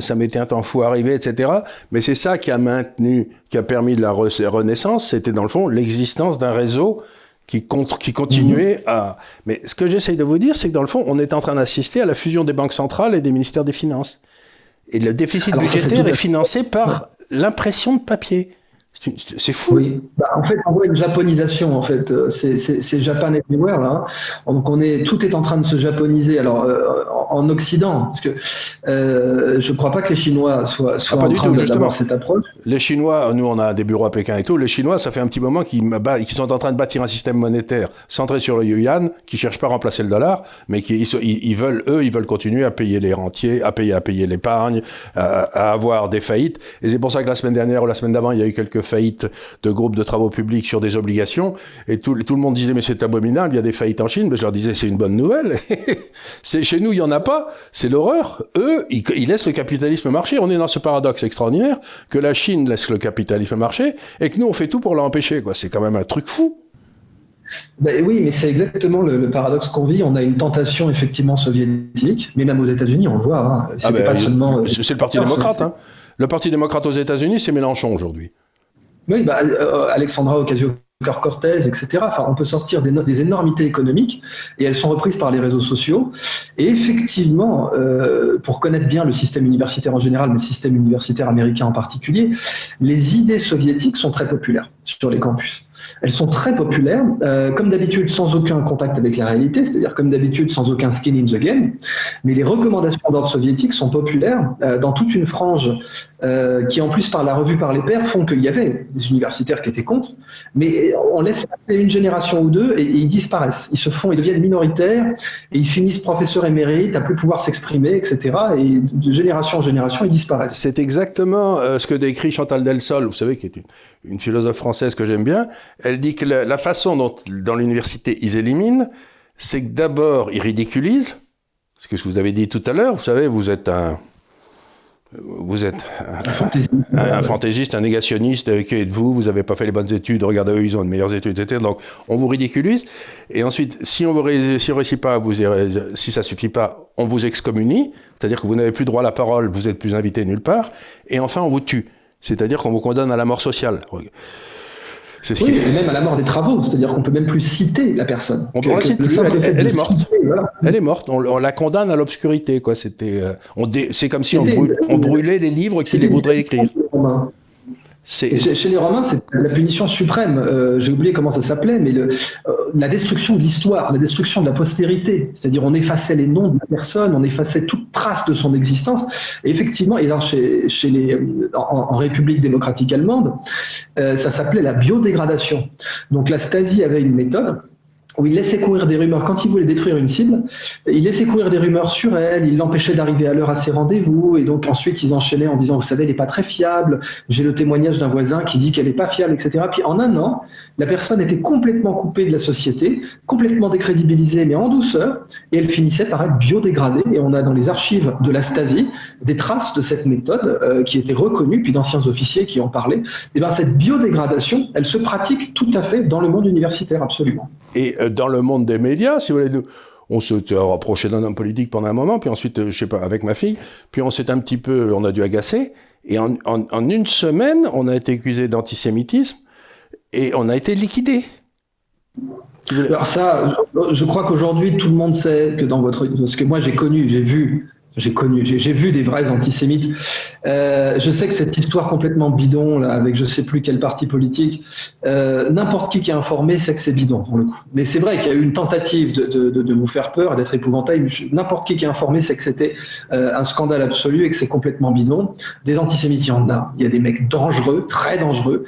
ça mettait un temps fou à arriver, etc. Mais c'est ça qui a maintenu, qui a permis de la renaissance, c'était dans le fond l'existence d'un réseau qui continuait à... Mais ce que j'essaye de vous dire, c'est que dans le fond, on est en train d'assister à la fusion des banques centrales et des ministères des Finances. Et le déficit budgétaire est financé par l'impression de papier. C'est fou. Oui. Bah, en fait, on voit une japonisation. En fait, c'est Japan everywhere là. Donc, tout est en train de se japoniser. Alors, en Occident, parce que je ne crois pas que les Chinois soient en train d'avoir cette approche. Les Chinois, nous, on a des bureaux à Pékin et tout. Les Chinois, ça fait un petit moment qu'ils sont en train de bâtir un système monétaire centré sur le yuan, qui ne cherche pas à remplacer le dollar, mais ils veulent continuer à payer les rentiers, à payer l'épargne, à avoir des faillites. Et c'est pour ça que la semaine dernière ou la semaine d'avant, il y a eu quelques faillites de groupes de travaux publics sur des obligations, et tout le monde disait mais c'est abominable, il y a des faillites en Chine. Mais je leur disais c'est une bonne nouvelle. C'est chez nous il y en a pas, c'est l'horreur. Eux ils laissent le capitalisme marcher. On est dans ce paradoxe extraordinaire que la Chine laisse le capitalisme marcher et que nous on fait tout pour l'empêcher, quoi. C'est quand même un truc fou. Ben oui, mais c'est exactement le paradoxe qu'on vit. On a une tentation effectivement soviétique, mais même aux États-Unis on le voit. Hein. Seulement. C'est le Parti démocrate. Hein. Le Parti démocrate aux États-Unis, c'est Mélenchon aujourd'hui. Oui, bah, Alexandra Ocasio-Cortez, etc. Enfin, on peut sortir des énormités économiques, et elles sont reprises par les réseaux sociaux. Et effectivement, pour connaître bien le système universitaire en général, mais le système universitaire américain en particulier, les idées soviétiques sont très populaires sur les campus. Elles sont très populaires, comme d'habitude sans aucun contact avec la réalité, c'est-à-dire comme d'habitude sans aucun skin in the game, mais les recommandations d'ordre soviétique sont populaires dans toute une frange qui, en plus par la revue par les pairs, font qu'il y avait des universitaires qui étaient contre, mais on laisse passer une génération ou deux et ils disparaissent, ils deviennent minoritaires et ils finissent professeurs émérites à plus pouvoir s'exprimer, etc. Et de génération en génération, ils disparaissent. C'est exactement ce que décrit Chantal Delsol, vous savez, qui est une philosophe française que j'aime bien. Elle dit que la façon dont, dans l'université, ils éliminent, c'est que d'abord, ils ridiculisent. C'est ce que vous avez dit tout à l'heure. Vous savez, vous êtes un fantaisiste, un négationniste, qui êtes-vous ? Vous n'avez pas fait les bonnes études, regardez eux, ils ont de meilleures études, etc. Donc, on vous ridiculise. Et ensuite, si on réussit pas, si ça suffit pas, on vous excommunie. C'est-à-dire que vous n'avez plus droit à la parole, vous n'êtes plus invité nulle part. Et enfin, on vous tue. C'est-à-dire qu'on vous condamne à la mort sociale. Oui, et même à la mort des travaux, c'est-à-dire qu'on ne peut même plus citer la personne. On ne cite plus, elle est morte. Citer, voilà. Elle est morte, on la condamne à l'obscurité. Quoi. C'est comme si on brûlait les livres qu'ils voudraient écrire. Chez les Romains, c'est la punition suprême. J'ai oublié comment ça s'appelait, mais la destruction de l'histoire, la destruction de la postérité. C'est-à-dire, on effaçait les noms de la personne, on effaçait toute trace de son existence. Et effectivement, et là, en République démocratique allemande, ça s'appelait la biodégradation. Donc, la Stasi avait une méthode où il laissait courir des rumeurs. Quand il voulait détruire une cible, il laissait courir des rumeurs sur elle, il l'empêchait d'arriver à l'heure à ses rendez-vous, et donc ensuite ils enchaînaient en disant « Vous savez, elle n'est pas très fiable, j'ai le témoignage d'un voisin qui dit qu'elle n'est pas fiable, etc. » Puis en un an, la personne était complètement coupée de la société, complètement décrédibilisée, mais en douceur, et elle finissait par être biodégradée. Et on a dans les archives de la Stasi des traces de cette méthode qui étaient reconnues, puis d'anciens officiers qui en parlaient. Et bien cette biodégradation, elle se pratique tout à fait dans le monde universitaire, absolument. Et dans le monde des médias, si vous voulez, on se rapprochait d'un homme politique pendant un moment, puis ensuite, je sais pas, avec ma fille, puis on s'est un petit peu, on a dû agacer, et en une semaine, on a été accusé d'antisémitisme, et on a été liquidé. Alors ça, je crois qu'aujourd'hui, tout le monde sait que dans votre... Parce que moi, j'ai vu des vrais antisémites. Je sais que cette histoire complètement bidon, là, avec je sais plus quel parti politique, n'importe qui est informé sait que c'est bidon, pour le coup. Mais c'est vrai qu'il y a eu une tentative de vous faire peur, d'être épouvantable. N'importe qui est informé sait que c'était un scandale absolu et que c'est complètement bidon. Des antisémites, il y en a. Il y a des mecs dangereux, très dangereux.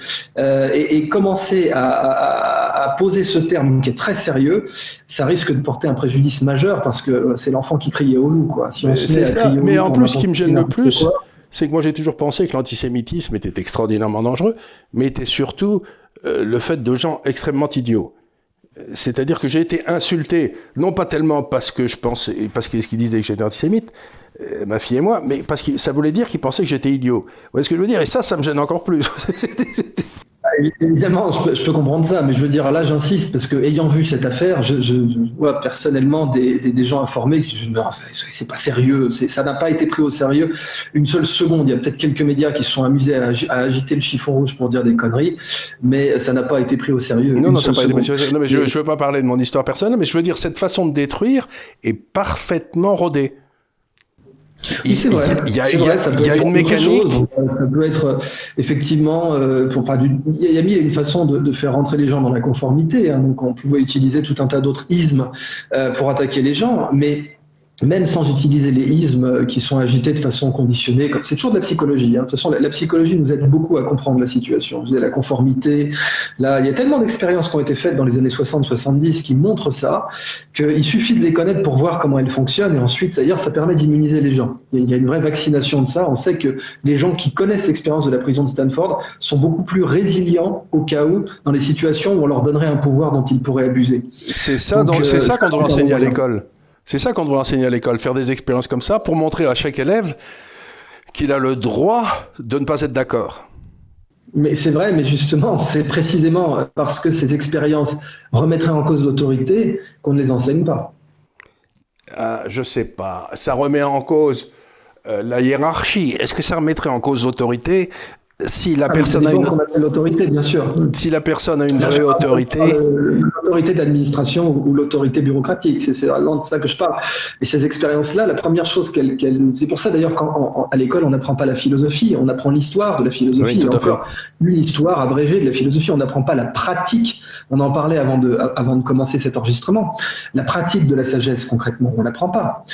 Et commencer à poser ce terme qui est très sérieux, ça risque de porter un préjudice majeur parce que c'est l'enfant qui criait au loup, quoi. Si on se met à crier au loup, mais en plus, ce qui me gêne le plus, c'est que moi j'ai toujours pensé que l'antisémitisme était extraordinairement dangereux, mais était surtout le fait de gens extrêmement idiots. C'est-à-dire que j'ai été insulté, non pas tellement parce que je pensais, parce qu'ils disaient que j'étais antisémite, ma fille et moi, mais parce que ça voulait dire qu'ils pensaient que j'étais idiot. Vous voyez ce que je veux dire ? Et ça me gêne encore plus. Évidemment, je peux comprendre ça, mais je veux dire, là j'insiste, parce que ayant vu cette affaire, je vois personnellement des gens informés qui disent non, c'est pas sérieux, ça n'a pas été pris au sérieux une seule seconde. Il y a peut-être quelques médias qui se sont amusés à agiter le chiffon rouge pour dire des conneries, mais ça n'a pas été pris au sérieux. Non, ça n'a pas été pris au sérieux. Non, mais je veux pas parler de mon histoire personnelle, mais je veux dire, cette façon de détruire est parfaitement rodée. Oui, c'est vrai. Il y a une mécanique. Ça peut être effectivement. Il y a une façon de faire rentrer les gens dans la conformité. Hein, donc, on pouvait utiliser tout un tas d'autres ismes pour attaquer les gens, mais même sans utiliser les ismes qui sont agités de façon conditionnée, comme c'est toujours de la psychologie. Hein. De toute façon, la psychologie nous aide beaucoup à comprendre la situation. Vous avez la conformité. Là, il y a tellement d'expériences qui ont été faites dans les années 60-70 qui montrent ça, qu'il suffit de les connaître pour voir comment elles fonctionnent. Et ensuite, c'est-à-dire, ça permet d'immuniser les gens. Il y a une vraie vaccination de ça. On sait que les gens qui connaissent l'expérience de la prison de Stanford sont beaucoup plus résilients au cas où, dans les situations où on leur donnerait un pouvoir dont ils pourraient abuser. C'est ça, ça qu'on doit enseigner à l'école. C'est ça qu'on devrait enseigner à l'école, faire des expériences comme ça pour montrer à chaque élève qu'il a le droit de ne pas être d'accord. Mais c'est vrai, mais justement, c'est précisément parce que ces expériences remettraient en cause l'autorité qu'on ne les enseigne pas. Je sais pas. Ça remet en cause la hiérarchie. Est-ce que ça remettrait en cause l'autorité ? si la personne a une autorité, bien sûr. Si la personne a une vraie autorité, l'autorité d'administration ou l'autorité bureaucratique, c'est vraiment de ça que je parle. Et ces expériences-là, la première chose c'est pour ça d'ailleurs qu'à l'école on n'apprend pas la philosophie, on apprend l'histoire de la philosophie, oui, encore une histoire abrégée de la philosophie. On n'apprend pas la pratique. On en parlait avant de commencer cet enregistrement. La pratique de la sagesse concrètement, on l'apprend pas.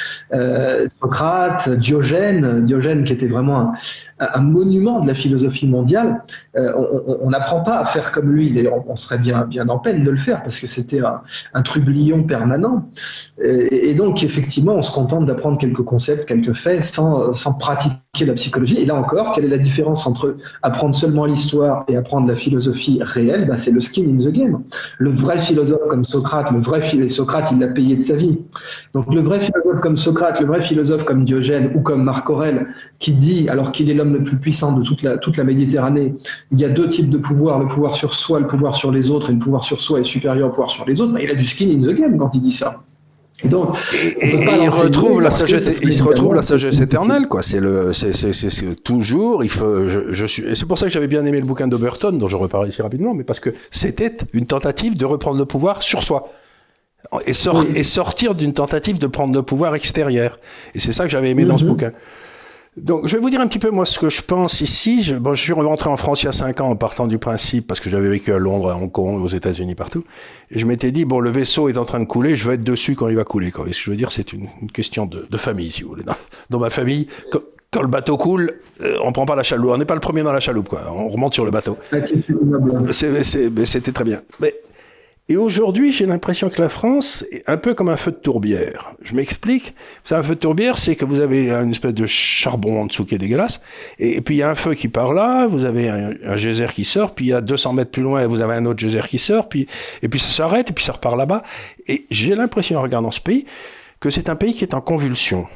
Socrate, Diogène qui était vraiment un monument de la philosophie mondiale, on n'apprend pas à faire comme lui. D'ailleurs, on serait bien en peine de le faire parce que c'était un trublion permanent. Et donc, effectivement, on se contente d'apprendre quelques concepts, quelques faits, sans pratiquer la psychologie. Et là encore, quelle est la différence entre apprendre seulement l'histoire et apprendre la philosophie réelle ? C'est le skin in the game. Le vrai philosophe comme Socrate, il l'a payé de sa vie. Donc, le vrai philosophe comme Socrate, le vrai philosophe comme Diogène ou comme Marc Aurèle, qui dit, alors qu'il est l'homme le plus puissant de toute la Méditerranée, il y a deux types de pouvoir, le pouvoir sur soi, le pouvoir sur les autres, et le pouvoir sur soi est supérieur au pouvoir sur les autres, mais il a du skin in the game quand il dit ça. Et donc, il se retrouve la sagesse éternelle, quoi. C'est toujours, et c'est pour ça que j'avais bien aimé le bouquin d'Oberton, dont je reparle ici rapidement, mais parce que c'était une tentative de reprendre le pouvoir sur soi. Et sortir d'une tentative de prendre le pouvoir extérieur. Et c'est ça que j'avais aimé dans ce bouquin. Donc, je vais vous dire un petit peu, moi, ce que je pense ici. Je suis rentré en France il y a 5 ans en partant du principe, parce que j'avais vécu à Londres, à Hong Kong, aux États-Unis, partout. Et je m'étais dit, bon, le vaisseau est en train de couler, je vais être dessus quand il va couler. Et ce que je veux dire, c'est une question de famille, si vous voulez. Dans ma famille, quand le bateau coule, on prend pas la chaloupe. On n'est pas le premier dans la chaloupe, quoi. On remonte sur le bateau. C'était très bien. Et aujourd'hui, j'ai l'impression que la France est un peu comme un feu de tourbière. Je m'explique. C'est un feu de tourbière, c'est que vous avez une espèce de charbon en dessous qui est dégueulasse. Et puis, il y a un feu qui part là, vous avez un geyser qui sort, puis il y a 200 mètres plus loin, vous avez un autre geyser qui sort, puis ça s'arrête, et puis ça repart là-bas. Et j'ai l'impression, en regardant ce pays, que c'est un pays qui est en convulsion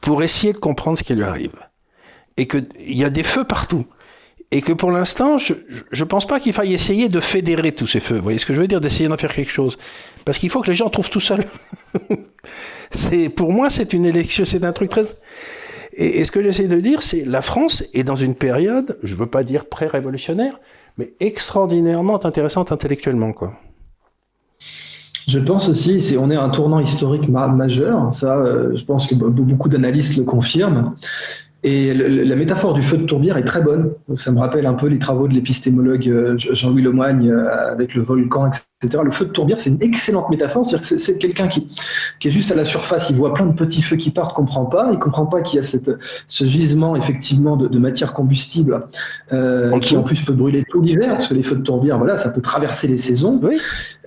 pour essayer de comprendre ce qui lui arrive. Et qu'il y a des feux partout. Et que pour l'instant, je pense pas qu'il faille essayer de fédérer tous ces feux. Vous voyez ce que je veux dire, d'essayer d'en faire quelque chose, parce qu'il faut que les gens trouvent tout seuls. Pour moi, c'est une élection, c'est un truc très. Et ce que j'essaie de dire, c'est la France est dans une période, je veux pas dire pré-révolutionnaire, mais extraordinairement intéressante intellectuellement, quoi. Je pense aussi, on est à un tournant historique majeur. Ça, je pense que beaucoup d'analystes le confirment. Et la métaphore du feu de tourbière est très bonne. Ça me rappelle un peu les travaux de l'épistémologue Jean-Louis Lemoigne avec le volcan, etc. Le feu de tourbière, c'est une excellente métaphore. C'est-à-dire que c'est quelqu'un qui est juste à la surface, il voit plein de petits feux qui partent, il comprend pas qu'il y a ce gisement effectivement de matière combustible qui en plus peut brûler tout l'hiver, parce que les feux de tourbière, voilà, ça peut traverser les saisons, oui.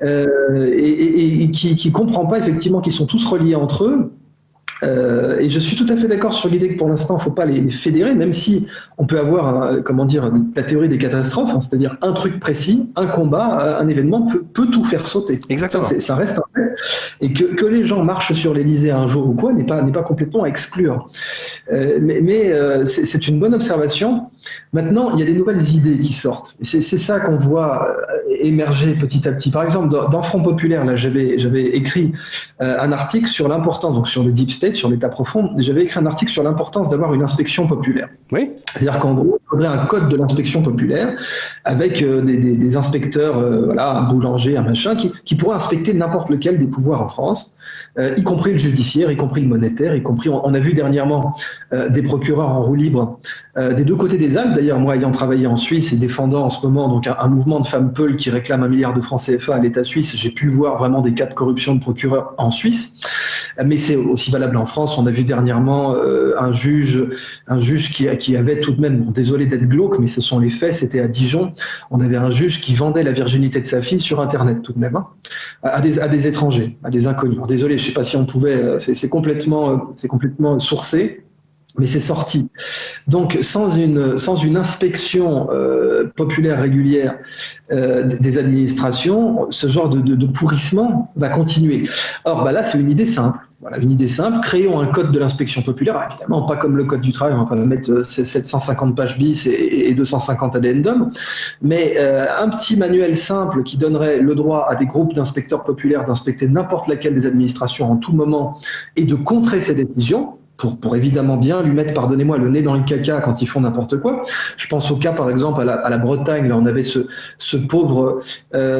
Et qui comprend pas effectivement qu'ils sont tous reliés entre eux. Et je suis tout à fait d'accord sur l'idée que pour l'instant, il ne faut pas les fédérer, même si on peut avoir, la théorie des catastrophes, c'est-à-dire un truc précis, un combat, un événement peut tout faire sauter. Exactement. Ça reste un fait. Et que les gens marchent sur l'Elysée un jour ou quoi n'est pas complètement à exclure. Mais c'est une bonne observation. Maintenant, il y a des nouvelles idées qui sortent. C'est ça qu'on voit émerger petit à petit. Par exemple, dans Front Populaire, là, j'avais écrit un article sur l'importance, donc sur le Deep State, sur l'État profond, j'avais écrit un article sur l'importance d'avoir une inspection populaire. Oui. C'est-à-dire qu'en gros, il faudrait un code de l'inspection populaire avec des inspecteurs, un boulanger, un machin, qui pourraient inspecter n'importe lequel des pouvoirs en France, y compris le judiciaire, y compris le monétaire, y compris, on a vu dernièrement des procureurs en roue libre des deux côtés des Alpes. D'ailleurs, moi, ayant travaillé en Suisse et défendant en ce moment donc un mouvement de femmes peules qui réclame 1 milliard de francs CFA à l'État suisse, j'ai pu voir vraiment des cas de corruption de procureurs en Suisse. Mais c'est aussi valable en France. On a vu dernièrement un juge qui avait tout de même, désolé d'être glauque, mais ce sont les faits, c'était à Dijon, on avait un juge qui vendait la virginité de sa fille sur Internet tout de même, hein, à des étrangers, à des inconnus. Alors, désolé, je ne sais pas si on pouvait, c'est complètement sourcé. Mais c'est sorti. Donc, sans une inspection populaire régulière des administrations, ce genre de pourrissement va continuer. Or, là, c'est une idée simple. Voilà, une idée simple, créons un code de l'inspection populaire, évidemment pas comme le code du travail, on va pas mettre 750 pages bis et 250 addendums, mais un petit manuel simple qui donnerait le droit à des groupes d'inspecteurs populaires d'inspecter n'importe laquelle des administrations en tout moment et de contrer ces décisions, pour évidemment bien lui mettre, pardonnez-moi, le nez dans le caca quand ils font n'importe quoi. Je pense au cas, par exemple, à la Bretagne. Là, on avait ce pauvre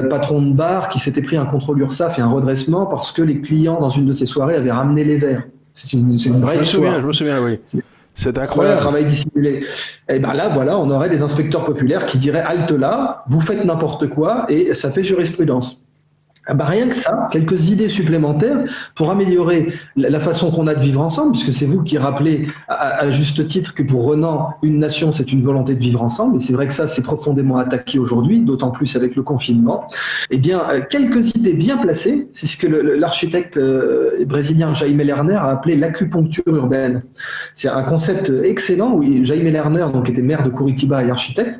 patron de bar qui s'était pris un contrôle URSAF et un redressement parce que les clients, dans une de ses soirées, avaient ramené les verres. C'est une vraie histoire. Je me souviens, oui. C'est incroyable. Voilà, travail dissimulé. Et ben là, voilà, on aurait des inspecteurs populaires qui diraient « Halte là, vous faites n'importe quoi et ça fait jurisprudence ». Bah rien que ça, quelques idées supplémentaires pour améliorer la façon qu'on a de vivre ensemble, puisque c'est vous qui rappelez à juste titre que pour Renan, une nation, c'est une volonté de vivre ensemble, et c'est vrai que ça, c'est profondément attaqué aujourd'hui, d'autant plus avec le confinement. Eh bien, quelques idées bien placées, c'est ce que l'architecte brésilien Jaime Lerner a appelé l'acupuncture urbaine. C'est un concept excellent où Jaime Lerner, donc, était maire de Curitiba et architecte,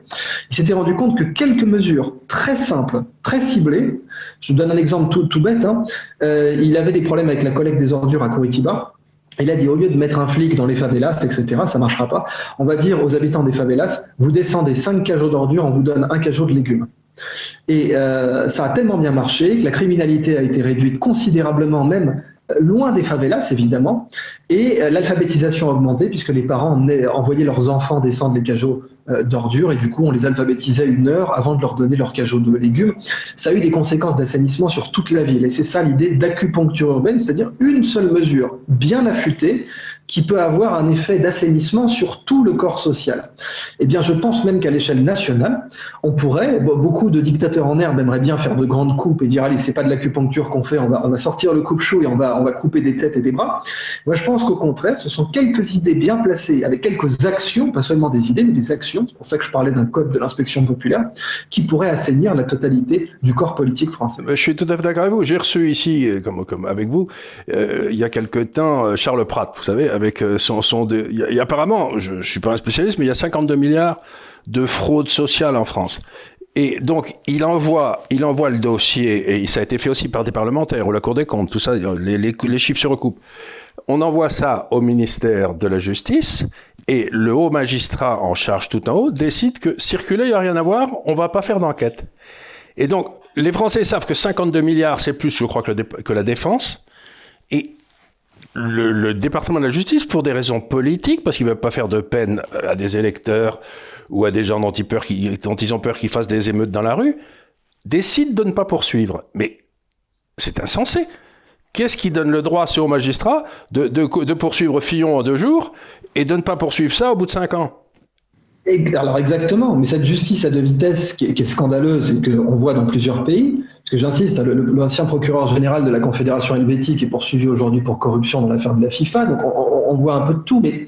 il s'était rendu compte que quelques mesures très simples, très ciblées, je vous donne un exemple tout bête, hein. Il avait des problèmes avec la collecte des ordures à Curitiba. Il a dit, au lieu de mettre un flic dans les favelas, etc., ça ne marchera pas, on va dire aux habitants des favelas, vous descendez 5 cajots d'ordures, on vous donne un cajot de légumes. Et ça a tellement bien marché que la criminalité a été réduite considérablement, même loin des favelas, évidemment, et l'alphabétisation a augmenté, puisque les parents envoyaient leurs enfants descendre les cajots d'ordures, et du coup, on les alphabétisait 1 heure avant de leur donner leur cajot de légumes. Ça a eu des conséquences d'assainissement sur toute la ville, et c'est ça l'idée d'acupuncture urbaine, c'est-à-dire une seule mesure bien affûtée qui peut avoir un effet d'assainissement sur tout le corps social. Eh bien, je pense même qu'à l'échelle nationale, on pourrait, beaucoup de dictateurs en herbe aimeraient bien faire de grandes coupes et dire « Allez, c'est pas de l'acupuncture qu'on fait, on va sortir le coupe-chou et on va couper des têtes et des bras ». Moi, je pense qu'au contraire, ce sont quelques idées bien placées, avec quelques actions, pas seulement des idées, mais des actions, c'est pour ça que je parlais d'un code de l'inspection populaire, qui pourrait assainir la totalité du corps politique français. Je suis tout à fait d'accord avec vous. J'ai reçu ici, comme avec vous, il y a quelque temps, Charles Pratt, vous savez, avec son et apparemment, je ne suis pas un spécialiste, mais il y a 52 milliards de fraude sociale en France. Et donc, il envoie le dossier, et ça a été fait aussi par des parlementaires ou la Cour des comptes, tout ça, les chiffres se recoupent. On envoie ça au ministère de la Justice, et le haut magistrat en charge tout en haut décide que circuler, il n'y a rien à voir, on ne va pas faire d'enquête. Et donc, les Français savent que 52 milliards, c'est plus, je crois, que la défense, et le département de la justice, pour des raisons politiques, parce qu'ils ne veulent pas faire de peine à des électeurs ou à des gens dont ils ont peur qu'ils fassent des émeutes dans la rue, décide de ne pas poursuivre. Mais c'est insensé. Qu'est-ce qui donne le droit à ce haut magistrat de poursuivre Fillon en 2 jours et de ne pas poursuivre ça au bout de 5 ans ? Alors exactement, mais cette justice à 2 vitesses qui est scandaleuse et qu'on voit dans plusieurs pays, parce que j'insiste, l'ancien procureur général de la Confédération helvétique est poursuivi aujourd'hui pour corruption dans l'affaire de la FIFA, donc on voit un peu de tout, mais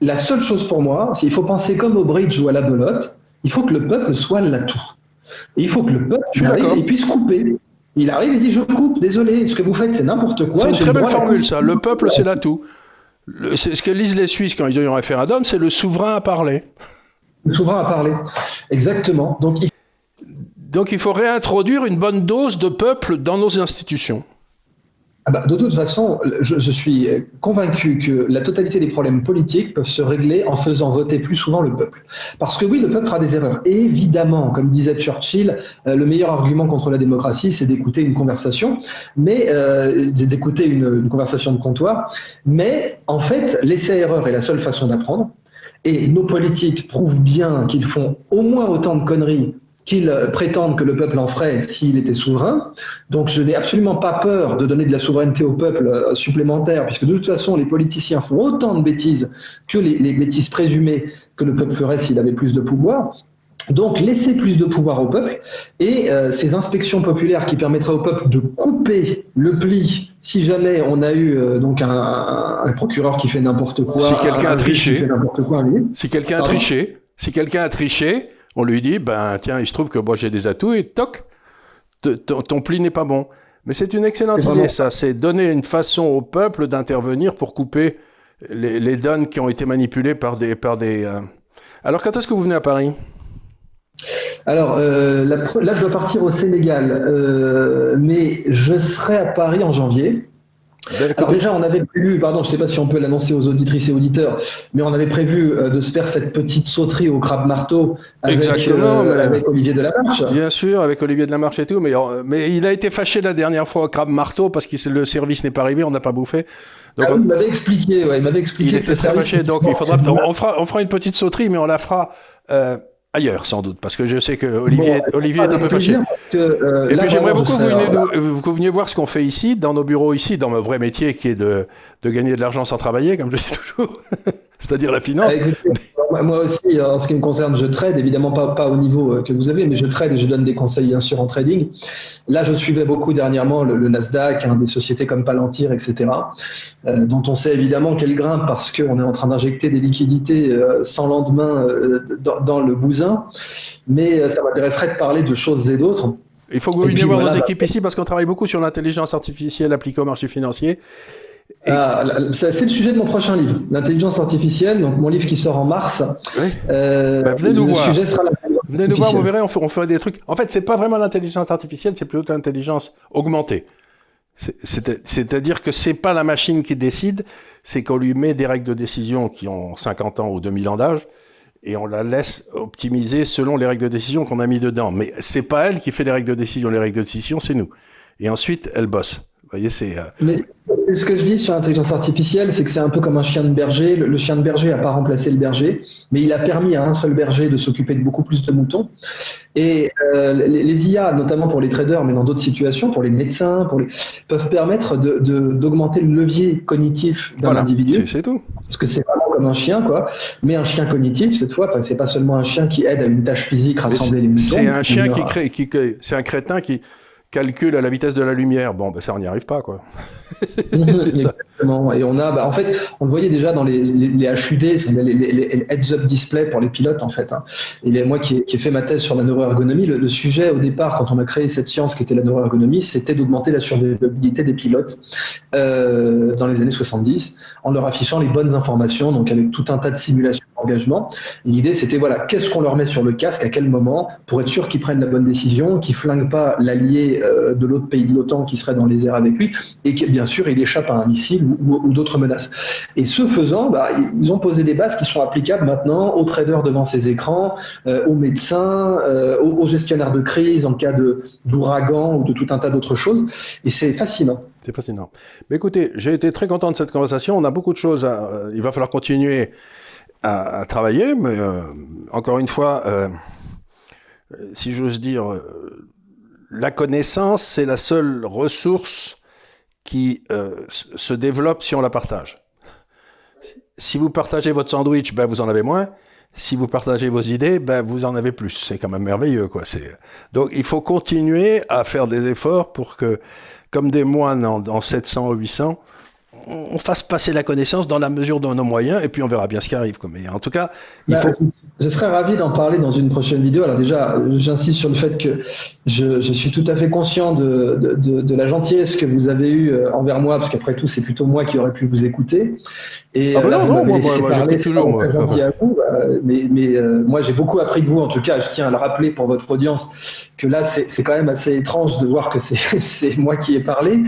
la seule chose pour moi, c'est qu'il faut penser comme au bridge ou à la belote, il faut que le peuple soit l'atout. Et il faut que le peuple arrive et puisse couper. Il arrive et dit « je coupe, désolé, ce que vous faites c'est n'importe quoi ». C'est une très belle formule ça, le peuple c'est l'atout. C'est ce que lisent les Suisses quand ils ont un référendum, c'est le souverain à parler. Le souverain à parler, exactement. Donc il faut réintroduire une bonne dose de peuple dans nos institutions. Ah bah, de toute façon, je suis convaincu que la totalité des problèmes politiques peuvent se régler en faisant voter plus souvent le peuple. Parce que oui, le peuple fera des erreurs. Et évidemment, comme disait Churchill, le meilleur argument contre la démocratie, c'est d'écouter une conversation, mais d'écouter une conversation de comptoir. Mais en fait, l'essai erreur est la seule façon d'apprendre. Et nos politiques prouvent bien qu'ils font au moins autant de conneries qu'ils prétendent que le peuple en ferait s'il était souverain. Donc je n'ai absolument pas peur de donner de la souveraineté au peuple supplémentaire, puisque de toute façon, les politiciens font autant de bêtises que les bêtises présumées que le peuple ferait s'il avait plus de pouvoir. Donc laisser plus de pouvoir au peuple, et ces inspections populaires qui permettraient au peuple de couper le pli si jamais on a eu donc un procureur qui fait n'importe quoi. Si quelqu'un a triché. Si quelqu'un a triché, on lui dit, ben tiens, il se trouve que moi j'ai des atouts et toc, ton pli n'est pas bon. Mais c'est une excellente idée, ça. C'est donner une façon au peuple d'intervenir pour couper les donnes qui ont été manipulées par des. Alors, quand est-ce que vous venez à Paris ? Alors, là, je dois partir au Sénégal, mais je serai à Paris en janvier. Alors déjà, on avait prévu, pardon, je ne sais pas si on peut l'annoncer aux auditrices et auditeurs, mais on avait prévu de se faire cette petite sauterie au crabe-marteau avec Olivier Delamarche. Bien sûr, avec Olivier Delamarche et tout, mais il a été fâché la dernière fois au crabe-marteau parce que le service n'est pas arrivé, on n'a pas bouffé. Donc, il m'avait expliqué, il était très fâché, donc il faudra, on fera une petite sauterie, mais on la fera... ailleurs, sans doute, parce que je sais que Olivier est un peu fâché. Et puis j'aimerais beaucoup que vous veniez voir ce qu'on fait ici, dans nos bureaux ici, dans mon vrai métier qui est de gagner de l'argent sans travailler, comme je dis toujours, c'est-à-dire la finance. Moi aussi, en ce qui me concerne, je trade, évidemment pas au niveau que vous avez, mais je trade et je donne des conseils, bien sûr, en trading. Là, je suivais beaucoup dernièrement le Nasdaq, des sociétés comme Palantir, etc., dont on sait évidemment qu'elles grimpent parce qu'on est en train d'injecter des liquidités sans lendemain dans le bousin. Mais ça m'intéresserait de parler de choses et d'autres. Il faut que vous veniez voir nos équipes ici parce qu'on travaille beaucoup sur l'intelligence artificielle appliquée au marché financier. Et... c'est le sujet de mon prochain livre, l'intelligence artificielle, donc mon livre qui sort en mars. Oui. Venez nous voir. Le sujet sera l'intelligence artificielle. Venez nous voir, vous verrez, on fera des trucs. En fait, c'est pas vraiment l'intelligence artificielle, c'est plutôt l'intelligence augmentée. C'est-à-dire que c'est pas la machine qui décide, c'est qu'on lui met des règles de décision qui ont 50 ans ou 2000 ans d'âge. Et on la laisse optimiser selon les règles de décision qu'on a mis dedans. Mais c'est pas elle qui fait les règles de décision. Les règles de décision, c'est nous. Et ensuite, elle bosse. Vous voyez, c'est... Mais ce que je dis sur l'intelligence artificielle, c'est que c'est un peu comme un chien de berger. Le chien de berger n'a pas remplacé le berger, mais il a permis à un seul berger de s'occuper de beaucoup plus de moutons. Et les IA, notamment pour les traders, mais dans d'autres situations, pour les médecins, peuvent permettre d'augmenter le levier cognitif d'un individu. C'est tout. Parce que c'est vraiment comme un chien, quoi. Mais un chien cognitif, cette fois, c'est pas seulement un chien qui aide à une tâche physique, rassembler les moutons. C'est un chien c'est un crétin qui... calcul à la vitesse de la lumière, ça on n'y arrive pas, quoi. Exactement. Et on a, on le voyait déjà dans les HUD, les heads-up display pour les pilotes en fait. Et moi qui ai fait ma thèse sur la neuroergonomie, le sujet au départ quand on a créé cette science qui était la neuroergonomie, c'était d'augmenter la survivabilité des pilotes dans les années 70 en leur affichant les bonnes informations, donc avec tout un tas de simulations d'engagement. L'idée c'était qu'est-ce qu'on leur met sur le casque, à quel moment, pour être sûr qu'ils prennent la bonne décision, qu'ils flinguent pas l'allié de l'autre pays de l'OTAN qui serait dans les airs avec lui et que bien sûr il échappe à un missile ou d'autres menaces. Et ce faisant, ils ont posé des bases qui sont applicables maintenant aux traders devant ces écrans, aux médecins, aux gestionnaires de crise en cas d'ouragan ou de tout un tas d'autres choses. Et c'est fascinant. C'est fascinant. Mais écoutez, j'ai été très content de cette conversation. On a beaucoup de choses. Il va falloir continuer à travailler. Mais encore une fois, si j'ose dire... la connaissance, c'est la seule ressource qui se développe si on la partage. Si vous partagez votre sandwich, vous en avez moins. Si vous partagez vos idées, vous en avez plus. C'est quand même merveilleux, quoi. Donc, il faut continuer à faire des efforts pour que, comme des moines en 700 ou 800, on fasse passer la connaissance dans la mesure de nos moyens, et puis on verra bien ce qui arrive. Mais en tout cas, il faut... Je serais ravi d'en parler dans une prochaine vidéo. Alors déjà, j'insiste sur le fait que je suis tout à fait conscient de la gentillesse que vous avez eue envers moi, parce qu'après tout, c'est plutôt moi qui aurais pu vous écouter. Et moi, j'ai beaucoup appris de vous. En tout cas, je tiens à le rappeler pour votre audience, que là, c'est quand même assez étrange de voir que c'est moi qui ai parlé.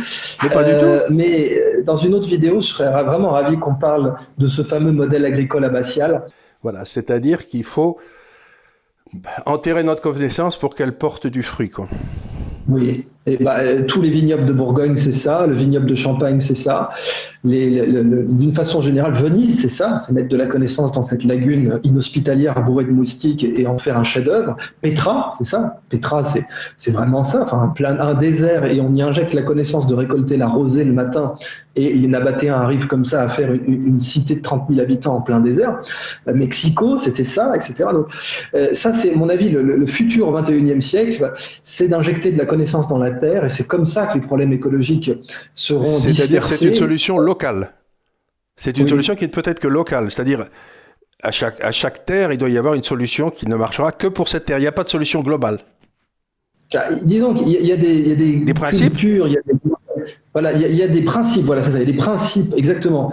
Mais pas du tout. Mais dans une autre vidéo, je serais vraiment ravi qu'on parle de ce fameux modèle agricole abbatial. Voilà, c'est-à-dire qu'il faut enterrer notre connaissance pour qu'elle porte du fruit, quoi. Oui, et tous les vignobles de Bourgogne, c'est ça, le vignoble de Champagne, c'est ça, d'une façon générale, Venise, c'est ça, c'est mettre de la connaissance dans cette lagune inhospitalière bourrée de moustiques et en faire un chef-d'œuvre. Petra, c'est ça, Petra, c'est vraiment ça, un désert et on y injecte la connaissance de récolter la rosée le matin et les Nabatéens arrivent comme ça à faire une cité de 30 000 habitants en plein désert. Mexico, c'était ça, etc. Donc, ça, c'est, à mon avis, le futur au XXIe siècle, c'est d'injecter de la connaissance dans la terre et c'est comme ça que les problèmes écologiques seront dispersés. C'est-à-dire que c'est une solution locale. C'est une solution qui est peut-être que locale. C'est-à-dire à chaque terre, il doit y avoir une solution qui ne marchera que pour cette terre. Il n'y a pas de solution globale. Disons qu'il y a des principes. Il y a des... Voilà, il y a des principes, voilà, c'est ça, il y a des principes, exactement,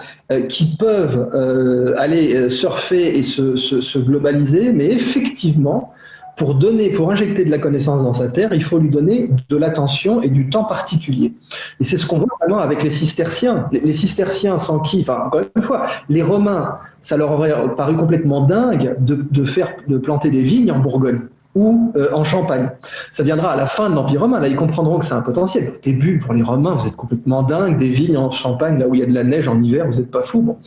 qui peuvent aller surfer et se globaliser, mais effectivement, pour injecter de la connaissance dans sa terre, il faut lui donner de l'attention et du temps particulier. Et c'est ce qu'on voit vraiment avec les cisterciens. Les cisterciens sans qui, enfin, encore une fois, les Romains, ça leur aurait paru complètement dingue de planter des vignes en Bourgogne ou en Champagne. Ça viendra à la fin de l'Empire romain, là ils comprendront que c'est un potentiel. Au début, pour les Romains, vous êtes complètement dingue, des vignes en Champagne, là où il y a de la neige en hiver, vous n'êtes pas fous. Bon.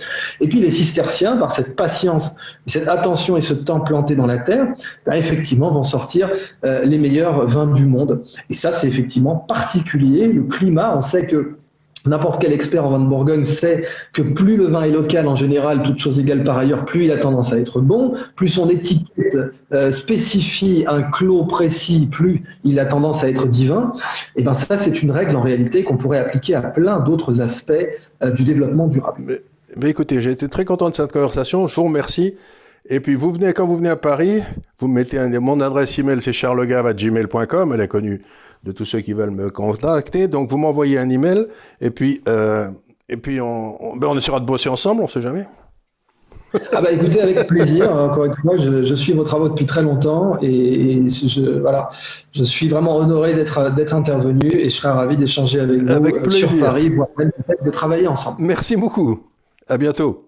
Et puis les cisterciens, par cette patience, cette attention et ce temps planté dans la terre, ben, effectivement vont sortir les meilleurs vins du monde. Et ça, c'est effectivement particulier, le climat, on sait que n'importe quel expert en vin de Bourgogne sait que plus le vin est local en général, toutes choses égales par ailleurs, plus il a tendance à être bon, plus son étiquette spécifie un clos précis, plus il a tendance à être divin. Et bien ça, c'est une règle en réalité qu'on pourrait appliquer à plein d'autres aspects du développement durable. Mais écoutez, j'ai été très content de cette conversation, je vous remercie. Et puis vous venez, quand vous venez à Paris, vous mettez mon adresse email, c'est charlegave@gmail.com, elle est connue de tous ceux qui veulent me contacter. Donc vous m'envoyez un email et puis on essaiera de bosser ensemble, on ne sait jamais. Ah bah écoutez, avec plaisir, encore une fois, je suis vos travaux depuis très longtemps et je suis vraiment honoré d'être intervenu et je serai ravi d'échanger avec vous sur Paris, voire même de travailler ensemble. Merci beaucoup, à bientôt.